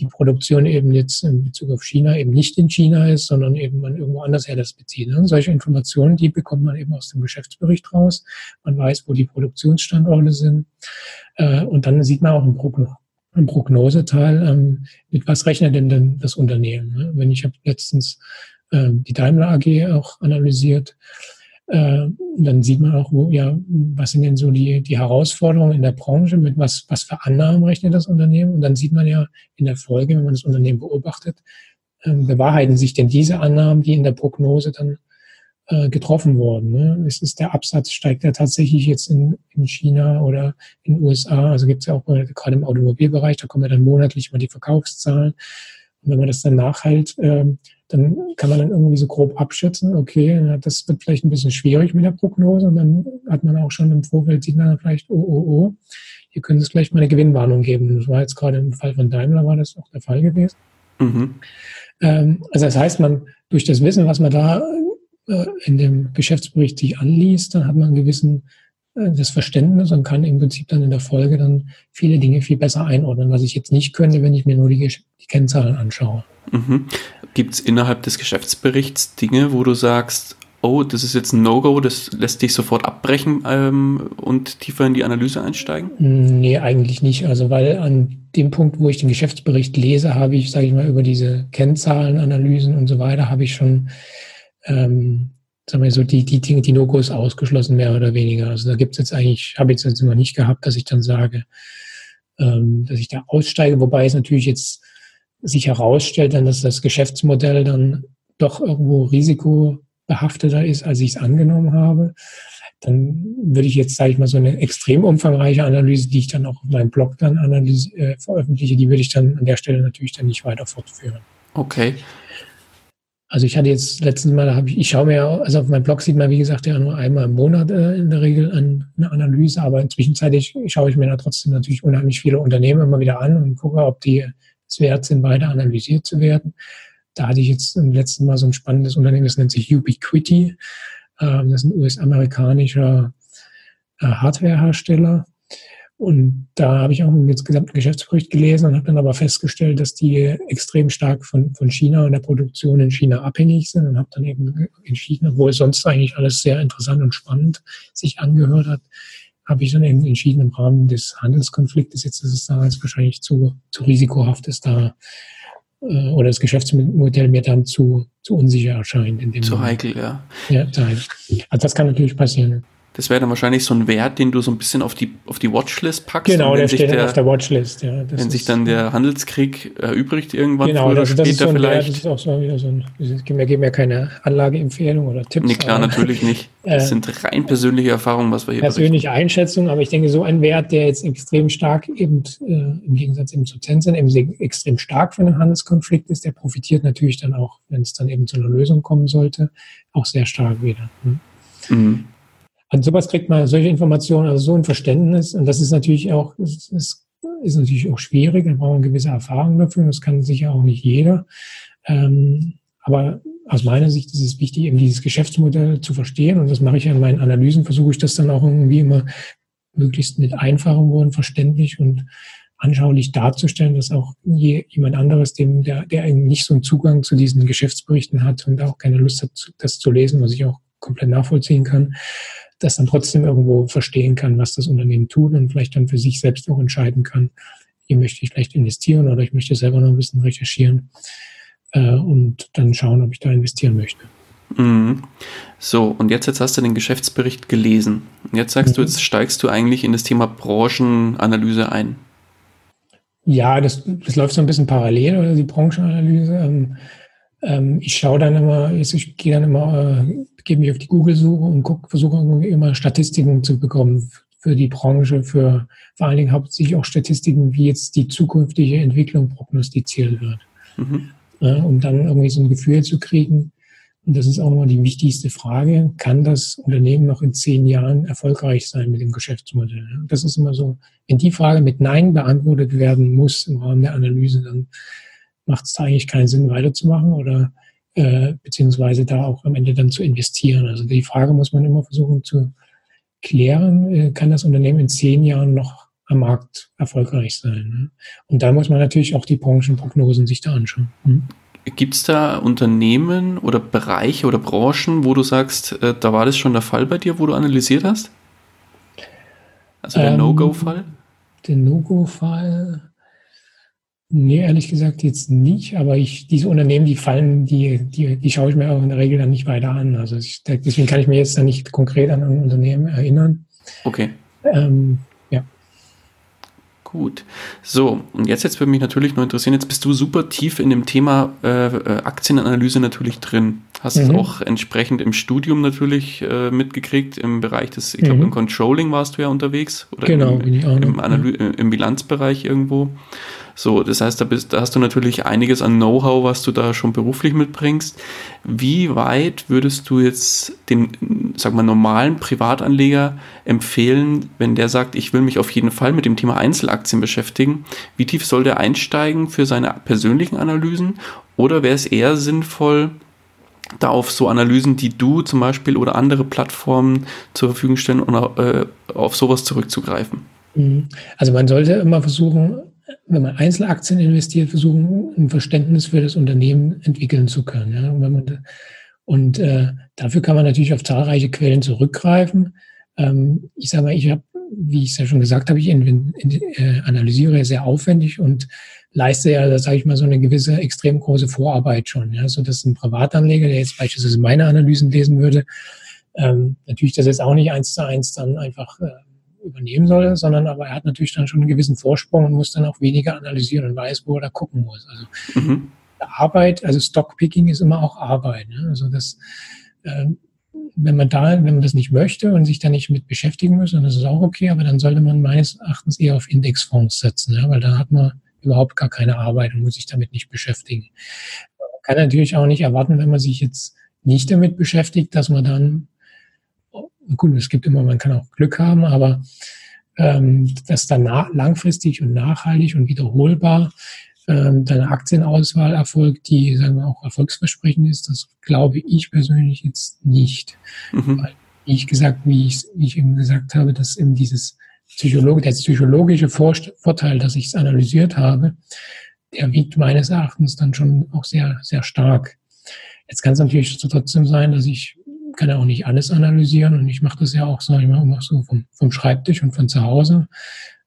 die Produktion eben jetzt in Bezug auf China eben nicht in China ist, sondern eben man irgendwo anders her das bezieht. Und solche Informationen, die bekommt man eben aus dem Geschäftsbericht raus. Man weiß, wo die Produktionsstandorte sind. Und dann sieht man auch im Prognoseteil, mit was rechnet denn das Unternehmen. Wenn ich habe letztens die Daimler AG auch analysiert, dann sieht man auch, was sind denn so die Herausforderungen in der Branche, mit was für Annahmen rechnet das Unternehmen. Und dann sieht man ja in der Folge, wenn man das Unternehmen beobachtet, bewahrheiten sich denn diese Annahmen, die in der Prognose dann getroffen wurden, ne? Ist der Absatz, steigt er tatsächlich jetzt in China oder in den USA? Also gibt es ja auch gerade im Automobilbereich, da kommen ja dann monatlich mal die Verkaufszahlen. Und wenn man das dann nachhält, dann kann man dann irgendwie so grob abschätzen, okay, das wird vielleicht ein bisschen schwierig mit der Prognose, und dann hat man auch schon im Vorfeld, sieht man dann vielleicht, hier könnte es vielleicht mal eine Gewinnwarnung geben. Das war jetzt gerade im Fall von Daimler, war das auch der Fall gewesen. Mhm. Also das heißt, man durch das Wissen, was man da in dem Geschäftsbericht sich anliest, dann hat man einen gewissen das Verständnis und kann im Prinzip dann in der Folge dann viele Dinge viel besser einordnen, was ich jetzt nicht könnte, wenn ich mir nur die Kennzahlen anschaue. Mhm. Gibt es innerhalb des Geschäftsberichts Dinge, wo du sagst, oh, das ist jetzt ein No-Go, das lässt dich sofort abbrechen und tiefer in die Analyse einsteigen? Nee, eigentlich nicht. Also weil an dem Punkt, wo ich den Geschäftsbericht lese, habe ich, sage ich mal, über diese Kennzahlenanalysen und so weiter, habe ich schon sagen wir so, die Dinge, die No-Gos ausgeschlossen, mehr oder weniger. Also da gibt es jetzt eigentlich, habe ich jetzt immer nicht gehabt, dass ich dann sage, dass ich da aussteige, wobei es natürlich jetzt sich herausstellt, dann, dass das Geschäftsmodell dann doch irgendwo risikobehafteter ist, als ich es angenommen habe, dann würde ich jetzt, sage ich mal, so eine extrem umfangreiche Analyse, die ich dann auch auf meinem Blog dann veröffentliche, die würde ich dann an der Stelle natürlich dann nicht weiter fortführen. Okay. Also ich hatte jetzt letzten Mal, ich schaue mir ja, also auf meinem Blog sieht man, wie gesagt, ja nur einmal im Monat in der Regel eine Analyse, aber inzwischenzeitig schaue ich mir da trotzdem natürlich unheimlich viele Unternehmen immer wieder an und gucke, ob die es wert sind, weiter analysiert zu werden. Da hatte ich jetzt im letzten Mal so ein spannendes Unternehmen, das nennt sich Ubiquiti. Das ist ein US-amerikanischer Hardwarehersteller. Und da habe ich auch den gesamten Geschäftsbericht gelesen und habe dann aber festgestellt, dass die extrem stark von China und der Produktion in China abhängig sind und habe dann eben entschieden, obwohl sonst eigentlich alles sehr interessant und spannend sich angehört hat, habe ich dann eben entschieden, im Rahmen des Handelskonfliktes, jetzt ist es damals wahrscheinlich zu risikohaft, ist da oder das Geschäftsmodell mir dann zu unsicher erscheint. In dem zu Moment. Heikel, ja. Ja, zu heikel. Also das kann natürlich passieren. Das wäre dann wahrscheinlich so ein Wert, den du so ein bisschen auf die Watchlist packst. Genau, der steht dann auf der Watchlist. Ja, das wenn sich dann der Handelskrieg erübrigt irgendwann, genau, früher oder später so vielleicht. Wert, das ist auch so wieder so ein, wir geben ja keine Anlageempfehlung oder Tipps. Nee, klar, aber, natürlich nicht. Das sind rein persönliche Erfahrungen, was wir hier persönliche berichten. Einschätzung, aber ich denke, so ein Wert, der jetzt extrem stark eben, im Gegensatz eben zu Tencent, eben extrem stark von einem Handelskonflikt ist, der profitiert natürlich dann auch, wenn es dann eben zu einer Lösung kommen sollte, auch sehr stark wieder. Mhm. An sowas kriegt man solche Informationen, also so ein Verständnis. Und das ist natürlich auch, schwierig. Da braucht man gewisse Erfahrungen dafür. Das kann sicher auch nicht jeder. Aber aus meiner Sicht ist es wichtig, eben dieses Geschäftsmodell zu verstehen. Und das mache ich ja in meinen Analysen. Versuche ich das dann auch irgendwie immer möglichst mit einfachen Worten verständlich und anschaulich darzustellen, dass auch jemand anderes, der eben nicht so einen Zugang zu diesen Geschäftsberichten hat und auch keine Lust hat, das zu lesen, was ich auch komplett nachvollziehen kann, dass dann trotzdem irgendwo verstehen kann, was das Unternehmen tut und vielleicht dann für sich selbst auch entscheiden kann, hier möchte ich vielleicht investieren oder ich möchte selber noch ein bisschen recherchieren und dann schauen, ob ich da investieren möchte. Mhm. So, und jetzt hast du den Geschäftsbericht gelesen. Und jetzt sagst du, jetzt steigst du eigentlich in das Thema Branchenanalyse ein. Ja, das läuft so ein bisschen parallel, oder die Branchenanalyse. Ich schaue dann immer, ich gehe dann immer, begebe mich auf die Google-Suche und versuche immer Statistiken zu bekommen für die Branche, für vor allen Dingen hauptsächlich auch Statistiken, wie jetzt die zukünftige Entwicklung prognostiziert wird, um dann irgendwie so ein Gefühl zu kriegen. Und das ist auch immer die wichtigste Frage, kann das Unternehmen noch in 10 Jahren erfolgreich sein mit dem Geschäftsmodell? Das ist immer so, wenn die Frage mit Nein beantwortet werden muss im Rahmen der Analyse, dann macht es da eigentlich keinen Sinn, weiterzumachen oder beziehungsweise da auch am Ende dann zu investieren. Also die Frage muss man immer versuchen zu klären, kann das Unternehmen in 10 Jahren noch am Markt erfolgreich sein? Ne? Und da muss man natürlich auch die Branchenprognosen sich da anschauen. Hm? Gibt es da Unternehmen oder Bereiche oder Branchen, wo du sagst, da war das schon der Fall bei dir, wo du analysiert hast? Also der No-Go-Fall? Der No-Go-Fall... Nee, ehrlich gesagt jetzt nicht, aber diese Unternehmen, die fallen, die schaue ich mir auch in der Regel dann nicht weiter an. Also deswegen kann ich mir jetzt dann nicht konkret an ein Unternehmen erinnern. Okay. Ja. Gut. So, und jetzt würde mich natürlich noch interessieren, jetzt bist du super tief in dem Thema Aktienanalyse natürlich drin. Hast es auch entsprechend im Studium natürlich mitgekriegt, im Bereich des, ich glaube, im Controlling warst du ja unterwegs. Oder genau, bin ich auch noch. Im Bilanzbereich irgendwo. So, das heißt, da hast du natürlich einiges an Know-how, was du da schon beruflich mitbringst. Wie weit würdest du jetzt dem, sag mal, normalen Privatanleger empfehlen, wenn der sagt, ich will mich auf jeden Fall mit dem Thema Einzelaktien beschäftigen? Wie tief soll der einsteigen für seine persönlichen Analysen? Oder wäre es eher sinnvoll, da auf so Analysen, die du zum Beispiel oder andere Plattformen zur Verfügung stellen, auf sowas zurückzugreifen? Also man sollte immer versuchen, wenn man Einzelaktien investiert, versuchen, ein Verständnis für das Unternehmen entwickeln zu können. Ja? Und, dafür kann man natürlich auf zahlreiche Quellen zurückgreifen. Ich sage mal, wie ich es ja schon gesagt habe, ich analysiere sehr aufwendig und leiste ja, sage ich mal, so eine gewisse extrem große Vorarbeit schon. Ja? So dass ein Privatanleger, der jetzt beispielsweise meine Analysen lesen würde, natürlich das jetzt auch nicht 1:1 dann einfach übernehmen soll, sondern aber er hat natürlich dann schon einen gewissen Vorsprung und muss dann auch weniger analysieren und weiß, wo er da gucken muss. Also Arbeit, also Stockpicking ist immer auch Arbeit. Ne? Also das, wenn man das nicht möchte und sich da nicht mit beschäftigen muss, dann ist es auch okay, aber dann sollte man meines Erachtens eher auf Indexfonds setzen, ja? Weil da hat man überhaupt gar keine Arbeit und muss sich damit nicht beschäftigen. Man kann natürlich auch nicht erwarten, wenn man sich jetzt nicht damit beschäftigt, dass man dann, gut, es gibt immer, man kann auch Glück haben, aber dass dann langfristig und nachhaltig und wiederholbar deine Aktienauswahl erfolgt, die, sagen wir, auch erfolgsversprechend ist, das glaube ich persönlich jetzt nicht. Mhm. Weil, wie ich eben gesagt habe, dass eben der psychologische Vorteil, dass ich es analysiert habe, der wiegt meines Erachtens dann schon auch sehr, sehr stark. Jetzt kann es natürlich trotzdem sein, dass ich kann ja auch nicht alles analysieren und ich mache das ja auch, sage ich mal, immer so vom Schreibtisch und von zu Hause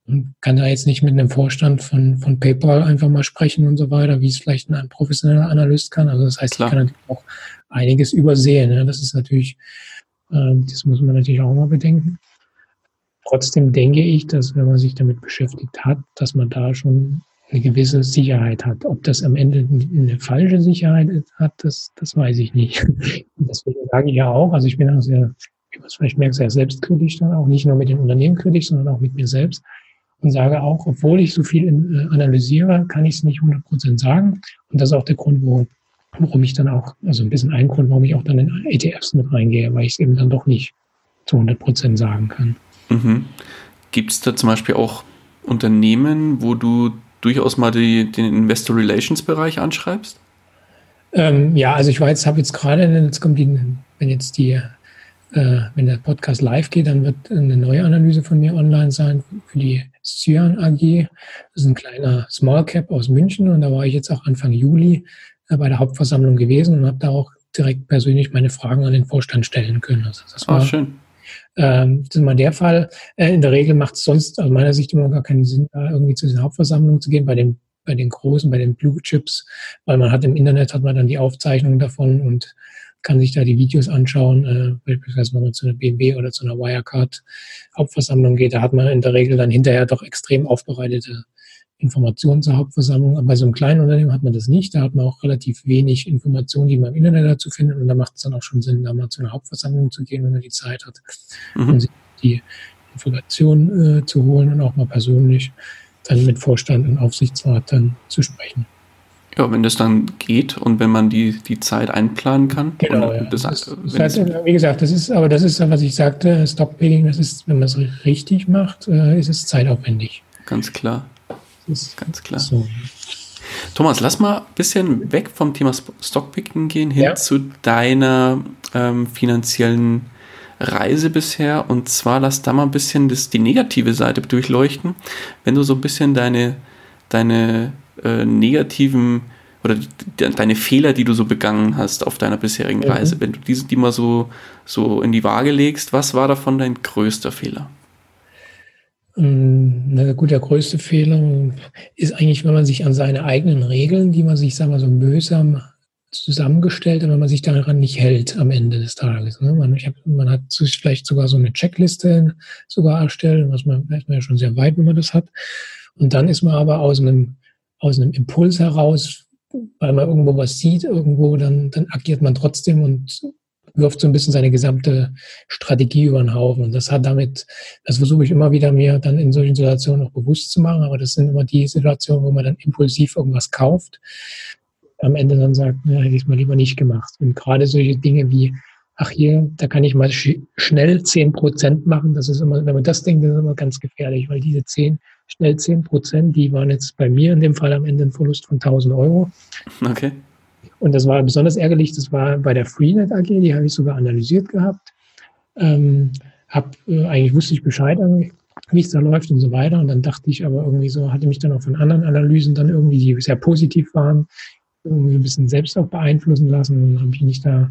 und kann da jetzt nicht mit einem Vorstand von PayPal einfach mal sprechen und so weiter, wie es vielleicht ein professioneller Analyst kann. Also das heißt, klar, ich kann natürlich auch einiges übersehen. Ne? Das ist natürlich, das muss man natürlich auch mal bedenken. Trotzdem denke ich, dass wenn man sich damit beschäftigt hat, dass man da schon eine gewisse Sicherheit hat. Ob das am Ende eine falsche Sicherheit hat, das weiß ich nicht. Deswegen sage ich ja auch, also ich bin auch sehr, wie man es vielleicht merkt, sehr selbstkritisch dann auch, nicht nur mit den Unternehmen kritisch, sondern auch mit mir selbst und sage auch, obwohl ich so viel analysiere, kann ich es nicht 100% sagen. Und das ist auch der Grund, warum ich dann auch, also ein bisschen ein Grund, warum ich auch dann in ETFs mit reingehe, weil ich es eben dann doch nicht zu 100% sagen kann. Mhm. Gibt es da zum Beispiel auch Unternehmen, wo du durchaus mal den Investor Relations Bereich anschreibst? Ja, also ich habe jetzt gerade, wenn der Podcast live geht, dann wird eine neue Analyse von mir online sein für die Cyan AG. Das ist ein kleiner Small Cap aus München und da war ich jetzt auch Anfang Juli bei der Hauptversammlung gewesen und habe da auch direkt persönlich meine Fragen an den Vorstand stellen können. Also das war schön. Das ist mal der Fall. In der Regel macht es sonst aus meiner Sicht immer gar keinen Sinn, da irgendwie zu den Hauptversammlungen zu gehen, bei den Großen, bei den Blue Chips, weil man hat im Internet, hat man dann die Aufzeichnungen davon und kann sich da die Videos anschauen. Beispielsweise, wenn man zu einer BMW oder zu einer Wirecard Hauptversammlung geht, da hat man in der Regel dann hinterher doch extrem aufbereitete Informationen zur Hauptversammlung. Aber bei so einem kleinen Unternehmen hat man das nicht. Da hat man auch relativ wenig Informationen, die man im Internet dazu findet. Und da macht es dann auch schon Sinn, da mal zu einer Hauptversammlung zu gehen, wenn man die Zeit hat, um sich die Informationen zu holen und auch mal persönlich dann mit Vorstand und Aufsichtsrat dann zu sprechen. Ja, wenn das dann geht und wenn man die Zeit einplanen kann. Genau, ja. Das ist, was ich sagte, Stockpicking, das ist, wenn man es richtig macht, ist es zeitaufwendig. Ganz klar. Ist ganz klar. So. Thomas, lass mal ein bisschen weg vom Thema Stockpicking gehen hin zu deiner finanziellen Reise bisher. Und zwar lass da mal ein bisschen die negative Seite durchleuchten. Wenn du so ein bisschen deine negativen oder deine Fehler, die du so begangen hast auf deiner bisherigen Reise, wenn du die mal so in die Waage legst, was war davon dein größter Fehler? Na gut, der größte Fehler ist eigentlich, wenn man sich an seine eigenen Regeln, die man sich, sagen wir mal, so mühsam zusammengestellt hat, wenn man sich daran nicht hält am Ende des Tages. Ne? Man hat sich vielleicht sogar so eine Checkliste sogar erstellt, man ist ja schon sehr weit, wenn man das hat. Und dann ist man aber aus einem Impuls heraus, weil man irgendwo was sieht, dann agiert man trotzdem und wirft so ein bisschen seine gesamte Strategie über den Haufen. Und das versuche ich immer wieder mir dann in solchen Situationen auch bewusst zu machen, aber das sind immer die Situationen, wo man dann impulsiv irgendwas kauft, am Ende dann sagt, na, hätte ich es mal lieber nicht gemacht. Und gerade solche Dinge wie, ach hier, da kann ich mal schnell 10% machen, das ist immer, wenn man das denkt, das ist immer ganz gefährlich, weil diese schnell 10%, die waren jetzt bei mir in dem Fall am Ende ein Verlust von 1.000 €. Okay. Und das war besonders ärgerlich, das war bei der Freenet AG, die habe ich sogar analysiert gehabt. Eigentlich wusste ich Bescheid, wie es da läuft und so weiter. Und dann dachte ich aber irgendwie so, hatte mich dann auch von anderen Analysen dann irgendwie, die sehr positiv waren, irgendwie ein bisschen selbst auch beeinflussen lassen. Und dann habe ich nicht da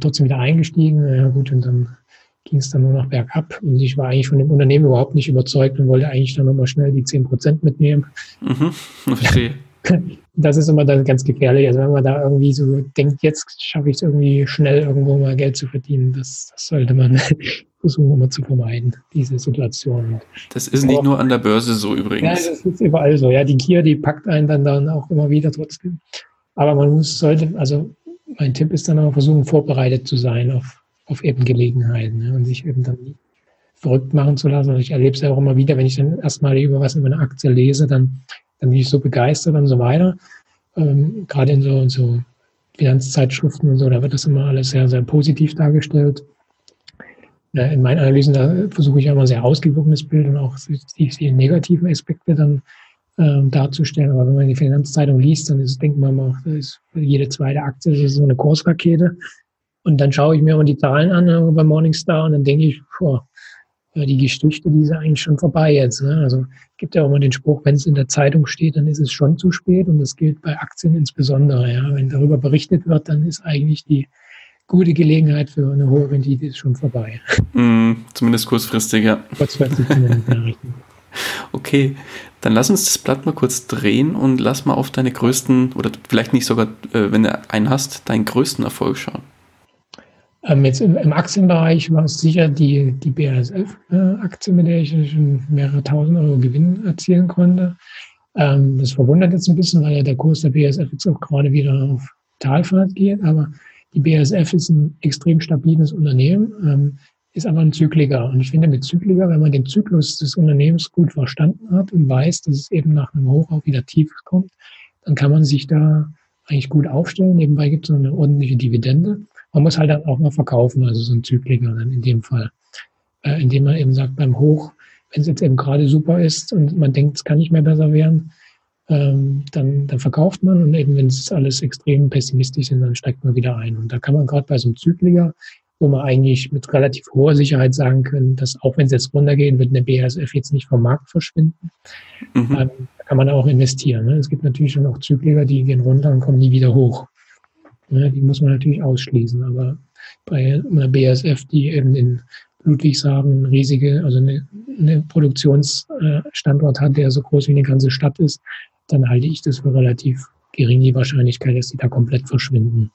trotzdem wieder eingestiegen. Ja gut, und dann ging es dann nur noch bergab. Und ich war eigentlich von dem Unternehmen überhaupt nicht überzeugt und wollte eigentlich dann nochmal schnell die 10% mitnehmen. Mhm, verstehe. Das ist immer dann ganz gefährlich. Also wenn man da irgendwie so denkt, jetzt schaffe ich es irgendwie schnell irgendwo mal Geld zu verdienen, das sollte man versuchen immer zu vermeiden, diese Situation. Das ist nicht nur an der Börse so übrigens. Ja, das ist überall so. Ja, die Gier, die packt einen dann auch immer wieder trotzdem. Aber man sollte, also mein Tipp ist dann auch versuchen, vorbereitet zu sein auf eben Gelegenheiten, ne? Und sich eben dann nicht verrückt machen zu lassen. Und ich erlebe es ja auch immer wieder, wenn ich dann erstmal über eine Aktie lese, dann bin ich so begeistert und so weiter. Gerade in so Finanzzeitschriften und so, da wird das immer alles sehr, sehr positiv dargestellt. Ja, in meinen Analysen, da versuche ich immer ein sehr ausgewogenes Bild und auch die negativen Aspekte dann darzustellen. Aber wenn man die Finanzzeitung liest, dann denkt man immer, jede zweite Aktie ist so eine Kursrakete. Und dann schaue ich mir immer die Zahlen an bei Morningstar und dann denke ich, die Geschichte, die ist eigentlich schon vorbei jetzt. Ne? Also es gibt ja auch immer den Spruch, wenn es in der Zeitung steht, dann ist es schon zu spät. Und das gilt bei Aktien insbesondere. Ja? Wenn darüber berichtet wird, dann ist eigentlich die gute Gelegenheit für eine hohe Rendite ist schon vorbei. Zumindest kurzfristig, ja. Kurzfristig zumindest, ja, richtig. Okay, dann lass uns das Blatt mal kurz drehen und lass mal auf deine größten, oder vielleicht nicht sogar, wenn du einen hast, deinen größten Erfolg schauen. Jetzt im Aktienbereich war es sicher die BASF-Aktie, mit der ich schon mehrere tausend Euro Gewinn erzielen konnte. Das verwundert jetzt ein bisschen, weil ja der Kurs der BASF jetzt auch gerade wieder auf Talfahrt geht, aber die BASF ist ein extrem stabiles Unternehmen, ist aber ein Zykliker. Und ich finde, mit Zykliker, wenn man den Zyklus des Unternehmens gut verstanden hat und weiß, dass es eben nach einem Hoch auch wieder tief kommt, dann kann man sich da eigentlich gut aufstellen. Nebenbei gibt es noch eine ordentliche Dividende. Man muss halt dann auch mal verkaufen, also so ein Zykliker dann in dem Fall. Indem man eben sagt, beim Hoch, wenn es jetzt eben gerade super ist und man denkt, es kann nicht mehr besser werden, dann verkauft man, und eben wenn es alles extrem pessimistisch ist, dann steigt man wieder ein. Und da kann man gerade bei so einem Zykliker, wo man eigentlich mit relativ hoher Sicherheit sagen können, dass auch wenn es jetzt runtergeht, wird eine BASF jetzt nicht vom Markt verschwinden. Mhm. Da kann man auch investieren. Ne? Es gibt natürlich schon auch Zykliker, die gehen runter und kommen nie wieder hoch. Ne? Die muss man natürlich ausschließen. Aber bei einer BASF, die eben in Ludwigshafen riesige, also eine Produktionsstandort hat, der so groß wie eine ganze Stadt ist, dann halte ich das für relativ gering, die Wahrscheinlichkeit, dass die da komplett verschwinden.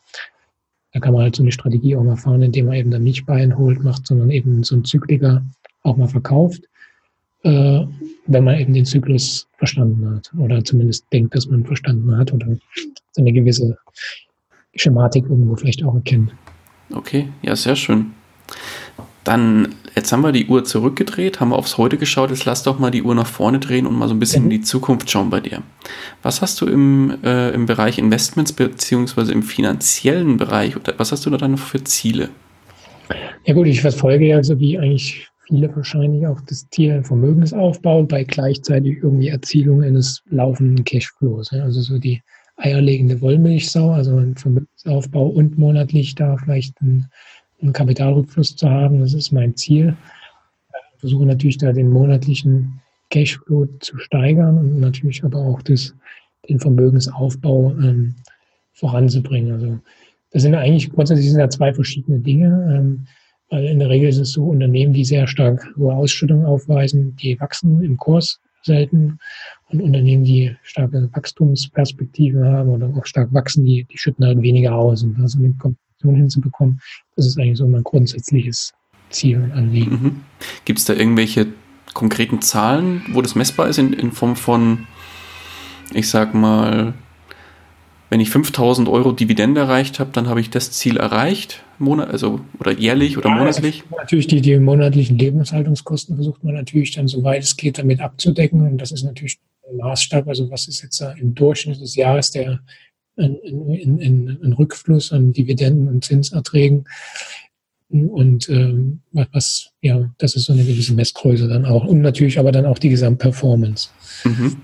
Da kann man halt so eine Strategie auch mal fahren, indem man eben dann nicht Bein holt macht, sondern eben so einen Zykliker auch mal verkauft, wenn man eben den Zyklus verstanden hat oder zumindest denkt, dass man verstanden hat oder so eine gewisse Schematik irgendwo vielleicht auch erkennt. Okay, ja, sehr schön. Dann, jetzt haben wir die Uhr zurückgedreht, haben wir aufs Heute geschaut, jetzt lass doch mal die Uhr nach vorne drehen und mal so ein bisschen in die Zukunft schauen bei dir. Was hast du im Bereich Investments beziehungsweise im finanziellen Bereich, was hast du da dann noch für Ziele? Ja gut, ich verfolge ja so wie eigentlich viele wahrscheinlich auch das Ziel Vermögensaufbau bei gleichzeitig irgendwie Erzielung eines laufenden Cashflows. Also so die eierlegende Wollmilchsau, also ein Vermögensaufbau und monatlich da vielleicht einen Kapitalrückfluss zu haben, das ist mein Ziel. Ich versuche natürlich da den monatlichen Cashflow zu steigern und natürlich aber auch den Vermögensaufbau voranzubringen. Also das sind eigentlich grundsätzlich sind da zwei verschiedene Dinge, weil in der Regel ist es so, Unternehmen, die sehr stark hohe Ausschüttungen aufweisen, die wachsen im Kurs selten, und Unternehmen, die starke Wachstumsperspektiven haben oder auch stark wachsen, die schütten halt weniger aus, und also mit hinzubekommen. Das ist eigentlich so mein grundsätzliches Ziel und Anliegen. Mhm. Gibt es da irgendwelche konkreten Zahlen, wo das messbar ist, in Form von, ich sag mal, wenn ich 5.000 Euro Dividende erreicht habe, dann habe ich das Ziel erreicht, oder jährlich oder monatlich? Natürlich die monatlichen Lebenshaltungskosten versucht man natürlich dann, soweit es geht, damit abzudecken, und das ist natürlich ein Maßstab, also was ist jetzt im Durchschnitt des Jahres der in Rückfluss an Dividenden und Zinserträgen, und das ist so eine gewisse Messgröße dann auch, und natürlich aber dann auch die Gesamtperformance. Mhm.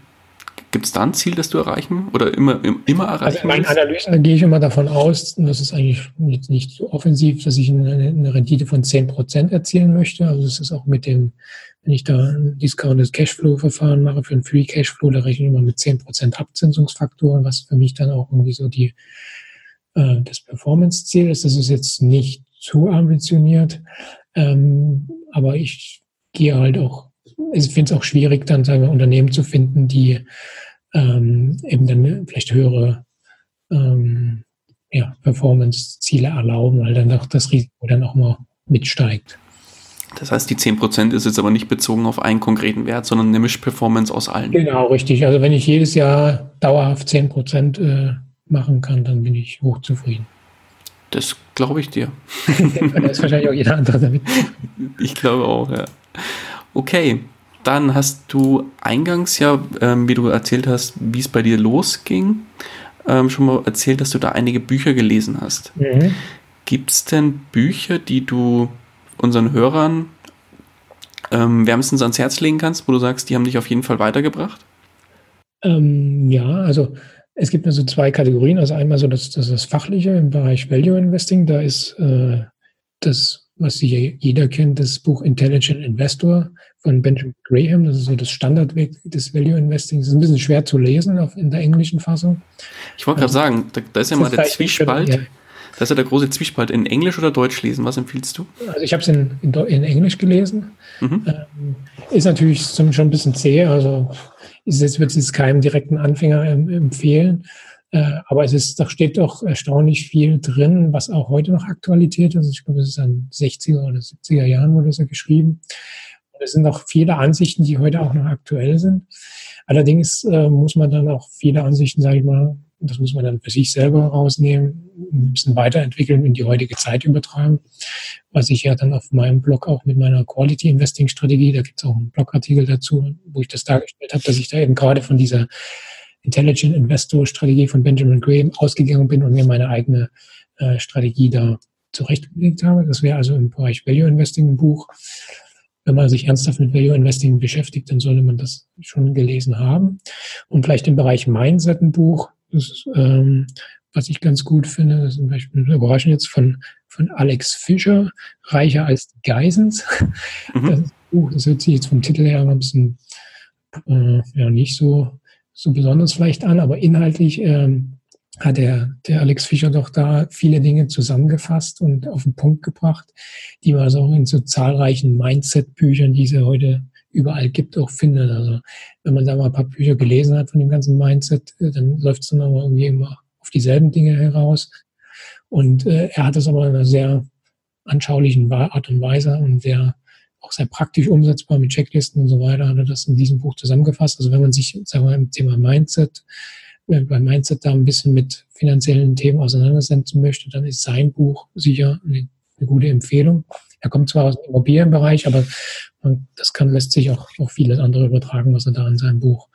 Gibt es da ein Ziel, das du erreichen oder immer erreichen willst? Also in meinen Analysen gehe ich immer davon aus, und das ist eigentlich jetzt nicht so offensiv, dass ich eine Rendite von 10% erzielen möchte. Also das ist auch mit dem, wenn ich da ein Discounted Cashflow-Verfahren mache für einen Free Cashflow, da rechne ich immer mit 10% Abzinsungsfaktoren, was für mich dann auch irgendwie so das Performance-Ziel ist. Das ist jetzt nicht zu ambitioniert, aber ich gehe halt auch, ich finde es auch schwierig, dann sagen wir, Unternehmen zu finden, die eben dann vielleicht höhere Performance-Ziele erlauben, weil dann auch das Risiko dann auch mal mitsteigt. Das heißt, die 10% ist jetzt aber nicht bezogen auf einen konkreten Wert, sondern eine Mischperformance aus allen. Genau, richtig. Also wenn ich jedes Jahr dauerhaft 10% machen kann, dann bin ich hochzufrieden. Das glaube ich dir. Da ist wahrscheinlich auch jeder andere damit. Ich glaube auch, ja. Okay, dann hast du eingangs ja, wie du erzählt hast, wie es bei dir losging, schon mal erzählt, dass du da einige Bücher gelesen hast. Mhm. Gibt es denn Bücher, die du unseren Hörern wärmstens ans Herz legen kannst, wo du sagst, die haben dich auf jeden Fall weitergebracht? Ja, also es gibt also zwei Kategorien. Also einmal so das Fachliche im Bereich Value Investing. Da ist das, was jeder kennt, das Buch Intelligent Investor von Benjamin Graham. Das ist so das Standardwerk des Value Investings. Das ist ein bisschen schwer zu lesen in der englischen Fassung. Ich wollte gerade sagen, da ist ja mal der Zwiespalt. Ja. Das ist ja der große Zwiespalt. In Englisch oder Deutsch lesen? Was empfiehlst du? Also ich habe es in Englisch gelesen. Mhm. Ist natürlich schon ein bisschen zäh, also ich würde es keinem direkten Anfänger empfehlen, aber da steht doch erstaunlich viel drin, was auch heute noch Aktualität ist. Ich glaube, das ist an 60er oder 70er Jahren wurde das ja geschrieben. Und es sind auch viele Ansichten, die heute auch noch aktuell sind. Allerdings muss man dann auch viele Ansichten, sage ich mal, das muss man dann für sich selber rausnehmen, ein bisschen weiterentwickeln, in die heutige Zeit übertragen, was ich ja dann auf meinem Blog auch mit meiner Quality-Investing-Strategie, da gibt es auch einen Blogartikel dazu, wo ich das dargestellt habe, dass ich da eben gerade von dieser Intelligent Investor-Strategie von Benjamin Graham ausgegangen bin und mir meine eigene Strategie da zurechtgelegt habe. Das wäre also im Bereich Value Investing ein Buch. Wenn man sich ernsthaft mit Value Investing beschäftigt, dann sollte man das schon gelesen haben. Und vielleicht im Bereich Mindset ein Buch, das ist, was ich ganz gut finde, das ist zum Beispiel überraschend jetzt von Alex Fischer, Reicher als die Geisens. Mhm. Das ist ein Buch, das hört sich jetzt vom Titel her ein bisschen nicht so besonders vielleicht an, aber inhaltlich hat der Alex Fischer doch da viele Dinge zusammengefasst und auf den Punkt gebracht, die man also auch in so zahlreichen Mindset-Büchern, die es ja heute überall gibt, auch findet. Also wenn man da mal ein paar Bücher gelesen hat von dem ganzen Mindset, dann läuft es dann aber irgendwie immer auf dieselben Dinge heraus. Und er hat das aber in einer sehr anschaulichen Art und Weise und auch sehr praktisch umsetzbar mit Checklisten und so weiter, hat er das in diesem Buch zusammengefasst. Also wenn man sich, sagen wir mal, im Thema Mindset, beim Mindset da ein bisschen mit finanziellen Themen auseinandersetzen möchte, dann ist sein Buch sicher eine gute Empfehlung. Er kommt zwar aus dem Immobilienbereich, aber lässt sich auch auf vieles andere übertragen, was er da in seinem Buch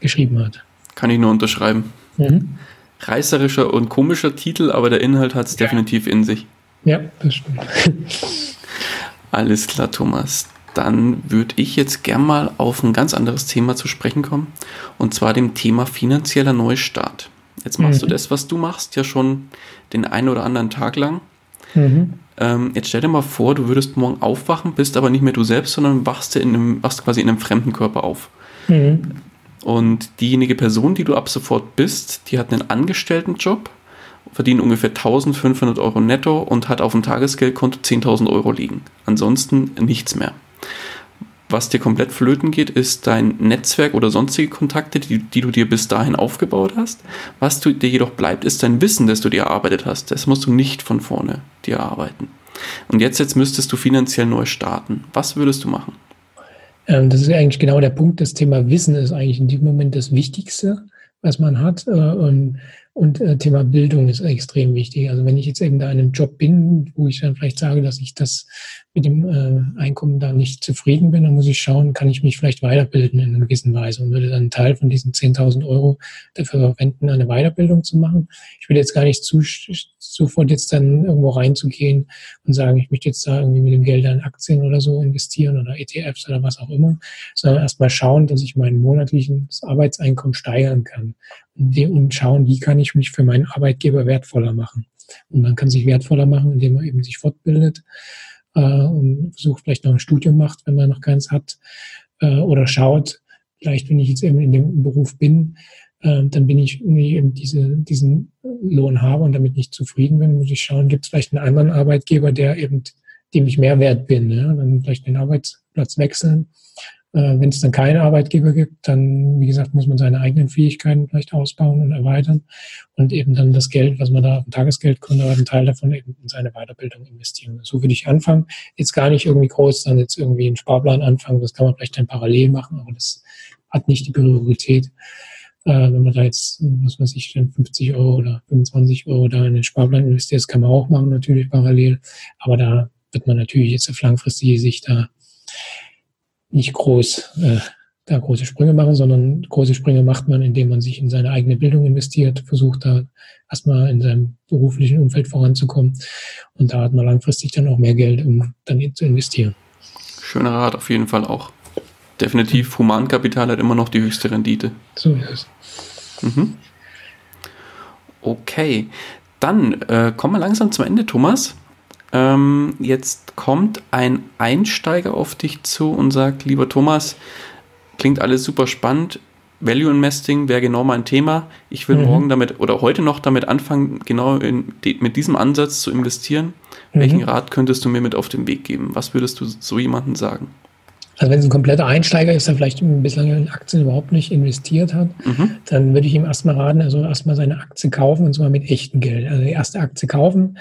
geschrieben hat. Kann ich nur unterschreiben. Mhm. Reißerischer und komischer Titel, aber der Inhalt hat es definitiv in sich. Ja, das stimmt. Alles klar, Thomas. Dann würde ich jetzt gern mal auf ein ganz anderes Thema zu sprechen kommen, und zwar dem Thema finanzieller Neustart. Jetzt machst du das, was du machst, ja schon den einen oder anderen Tag lang. Mhm. Jetzt stell dir mal vor, du würdest morgen aufwachen, bist aber nicht mehr du selbst, sondern wachst quasi in einem fremden Körper auf. Mhm. Und diejenige Person, die du ab sofort bist, die hat einen Angestelltenjob, verdient ungefähr 1.500 Euro netto und hat auf dem Tagesgeldkonto 10.000 Euro liegen. Ansonsten nichts mehr. Was dir komplett flöten geht, ist dein Netzwerk oder sonstige Kontakte, die du dir bis dahin aufgebaut hast. Was dir jedoch bleibt, ist dein Wissen, das du dir erarbeitet hast. Das musst du nicht von vorne dir erarbeiten. Und jetzt müsstest du finanziell neu starten. Was würdest du machen? Das ist eigentlich genau der Punkt. Das Thema Wissen ist eigentlich in diesem Moment das Wichtigste, was man hat. Und Thema Bildung ist extrem wichtig. Also wenn ich jetzt eben da in einem Job bin, wo ich dann vielleicht sage, dass ich das mit dem Einkommen da nicht zufrieden bin, dann muss ich schauen, kann ich mich vielleicht weiterbilden in einer gewissen Weise und würde dann einen Teil von diesen 10.000 Euro dafür verwenden, eine Weiterbildung zu machen. Ich will jetzt gar nicht sofort jetzt dann irgendwo reinzugehen und sagen, ich möchte jetzt da irgendwie mit dem Geld in Aktien oder so investieren oder ETFs oder was auch immer, sondern erstmal schauen, dass ich mein monatliches Arbeitseinkommen steigern kann. Und schauen, wie kann ich mich für meinen Arbeitgeber wertvoller machen. Und man kann sich wertvoller machen, indem man eben sich fortbildet und versucht, vielleicht noch ein Studium macht, wenn man noch keins hat, oder schaut, vielleicht, wenn ich jetzt eben in dem Beruf bin, dann bin ich irgendwie eben diesen Lohn habe und damit nicht zufrieden bin, muss ich schauen, gibt es vielleicht einen anderen Arbeitgeber, der eben, dem ich mehr wert bin, ja? Dann vielleicht den Arbeitsplatz wechseln. Wenn es dann keinen Arbeitgeber gibt, dann, wie gesagt, muss man seine eigenen Fähigkeiten vielleicht ausbauen und erweitern und eben dann das Geld, was man da auf dem Tagesgeldkonto hat, einen Teil davon eben in seine Weiterbildung investieren. So würde ich anfangen. Jetzt gar nicht irgendwie groß, dann jetzt irgendwie einen Sparplan anfangen. Das kann man vielleicht dann parallel machen, aber das hat nicht die Priorität. Wenn man da jetzt, was weiß ich, 50 € oder 25 € da in den Sparplan investiert, das kann man auch machen natürlich parallel, aber da wird man natürlich jetzt auf langfristige Sicht da nicht groß da große Sprünge machen, sondern große Sprünge macht man, indem man sich in seine eigene Bildung investiert, versucht da erstmal in seinem beruflichen Umfeld voranzukommen und da hat man langfristig dann auch mehr Geld, um dann zu investieren. Schöner Rat auf jeden Fall auch. Definitiv, Humankapital hat immer noch die höchste Rendite. So ist es. Mhm. Okay, dann kommen wir langsam zum Ende, Thomas. Jetzt kommt ein Einsteiger auf dich zu und sagt, lieber Thomas, klingt alles super spannend. Value Investing wäre genau mein Thema. Ich will morgen damit oder heute noch damit anfangen, genau mit diesem Ansatz zu investieren. Welchen Rat könntest du mir mit auf den Weg geben? Was würdest du so jemandem sagen? Also wenn es ein kompletter Einsteiger ist, der vielleicht bislang in Aktien überhaupt nicht investiert hat, dann würde ich ihm erstmal raten, also erstmal seine Aktie kaufen und zwar mit echtem Geld. Also die erste Aktie kaufen,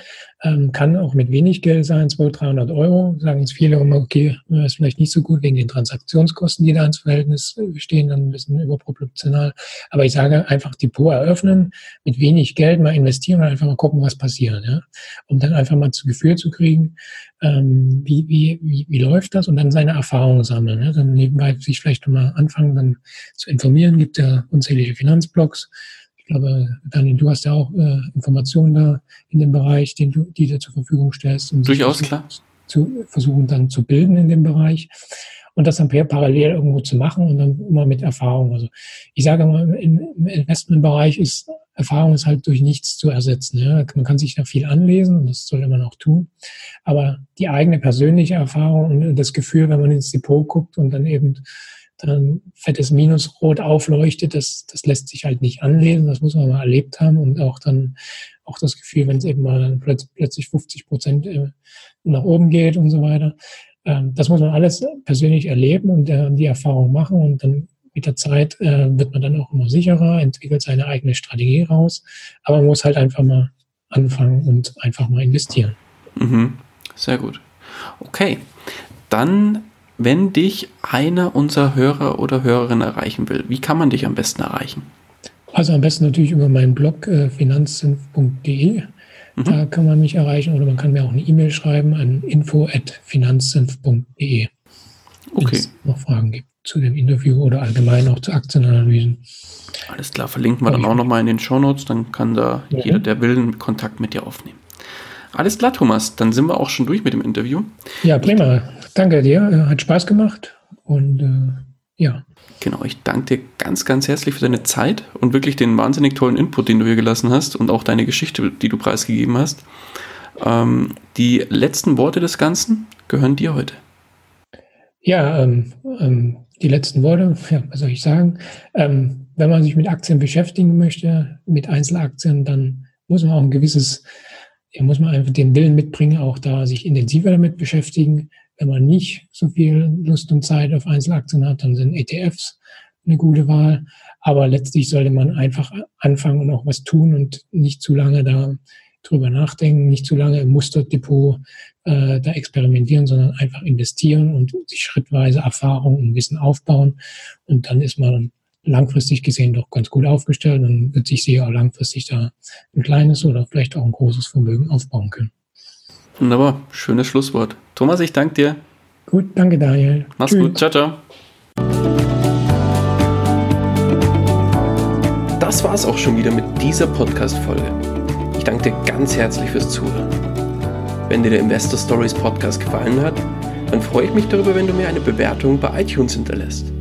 kann auch mit wenig Geld sein, 200, 300 Euro. Sagen uns viele immer, okay, ist vielleicht nicht so gut wegen den Transaktionskosten, die da ins Verhältnis stehen, dann ein bisschen überproportional. Aber ich sage einfach Depot eröffnen, mit wenig Geld mal investieren und einfach mal gucken, was passiert. Ja? Um dann einfach mal zu Gefühl zu kriegen, wie läuft das und dann seine Erfahrungen sammeln. Ja? Dann nebenbei sich vielleicht mal anfangen, dann zu informieren. Gibt ja unzählige Finanzblogs. Ich glaube, Daniel, du hast ja auch Informationen da in dem Bereich, die dir zur Verfügung stellst. Um durchaus, klar. Zu versuchen, dann zu bilden in dem Bereich und das dann parallel irgendwo zu machen und dann immer mit Erfahrung. Also ich sage mal, im Investmentbereich ist Erfahrung ist halt durch nichts zu ersetzen. Ja. Man kann sich da viel anlesen und das sollte man auch tun. Aber die eigene persönliche Erfahrung und das Gefühl, wenn man ins Depot guckt und dann eben ein fettes Minusrot aufleuchtet, das lässt sich halt nicht anlesen, das muss man mal erlebt haben und auch dann auch das Gefühl, wenn es eben mal dann plötzlich 50% nach oben geht und so weiter, das muss man alles persönlich erleben und die Erfahrung machen und dann mit der Zeit wird man dann auch immer sicherer, entwickelt seine eigene Strategie raus, aber man muss halt einfach mal anfangen und einfach mal investieren. Mhm. Sehr gut. Okay, dann wenn dich einer unserer Hörer oder Hörerinnen erreichen will, wie kann man dich am besten erreichen? Also am besten natürlich über meinen Blog finanzsenf.de. Da kann man mich erreichen oder man kann mir auch eine E-Mail schreiben an info@finanzsenf.de. Okay. Wenn es noch Fragen gibt zu dem Interview oder allgemein auch zu Aktienanalysen. Alles klar, verlinken wir dann auch nochmal in den Shownotes, dann kann da jeder, der will, Kontakt mit dir aufnehmen. Alles klar, Thomas, dann sind wir auch schon durch mit dem Interview. Ja, prima. Danke dir, hat Spaß gemacht und ja. Genau, ich danke dir ganz, ganz herzlich für deine Zeit und wirklich den wahnsinnig tollen Input, den du hier gelassen hast und auch deine Geschichte, die du preisgegeben hast. Die letzten Worte des Ganzen gehören dir heute. Ja, die letzten Worte, ja, was soll ich sagen? Wenn man sich mit Aktien beschäftigen möchte, mit Einzelaktien, dann muss man auch ein gewisses, ja, muss man einfach den Willen mitbringen, auch da sich intensiver damit beschäftigen. Wenn man nicht so viel Lust und Zeit auf Einzelaktien hat, dann sind ETFs eine gute Wahl. Aber letztlich sollte man einfach anfangen und auch was tun und nicht zu lange da drüber nachdenken, nicht zu lange im Musterdepot da experimentieren, sondern einfach investieren und sich schrittweise Erfahrung und Wissen aufbauen. Und dann ist man langfristig gesehen doch ganz gut aufgestellt und dann wird sich sicher auch langfristig da ein kleines oder vielleicht auch ein großes Vermögen aufbauen können. Wunderbar, schönes Schlusswort. Thomas, ich danke dir. Gut, danke Daniel. Mach's Tschüss. Gut, ciao, ciao. Das war's auch schon wieder mit dieser Podcast-Folge. Ich danke dir ganz herzlich fürs Zuhören. Wenn dir der Investor Stories Podcast gefallen hat, dann freue ich mich darüber, wenn du mir eine Bewertung bei iTunes hinterlässt.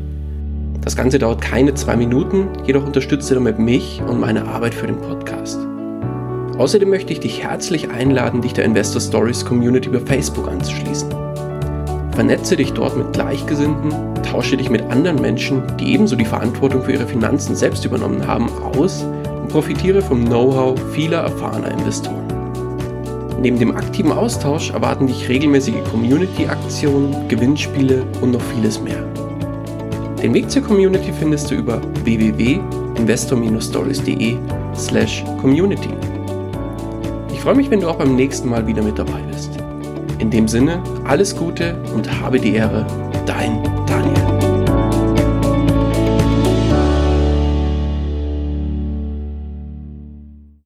Das Ganze dauert keine 2 Minuten, jedoch unterstützt du damit mich und meine Arbeit für den Podcast. Außerdem möchte ich dich herzlich einladen, dich der Investor Stories Community über Facebook anzuschließen. Vernetze dich dort mit Gleichgesinnten, tausche dich mit anderen Menschen, die ebenso die Verantwortung für ihre Finanzen selbst übernommen haben, aus und profitiere vom Know-how vieler erfahrener Investoren. Neben dem aktiven Austausch erwarten dich regelmäßige Community-Aktionen, Gewinnspiele und noch vieles mehr. Den Weg zur Community findest du über www.investor-stories.de/community. Ich freue mich, wenn du auch beim nächsten Mal wieder mit dabei bist. In dem Sinne, alles Gute und habe die Ehre, dein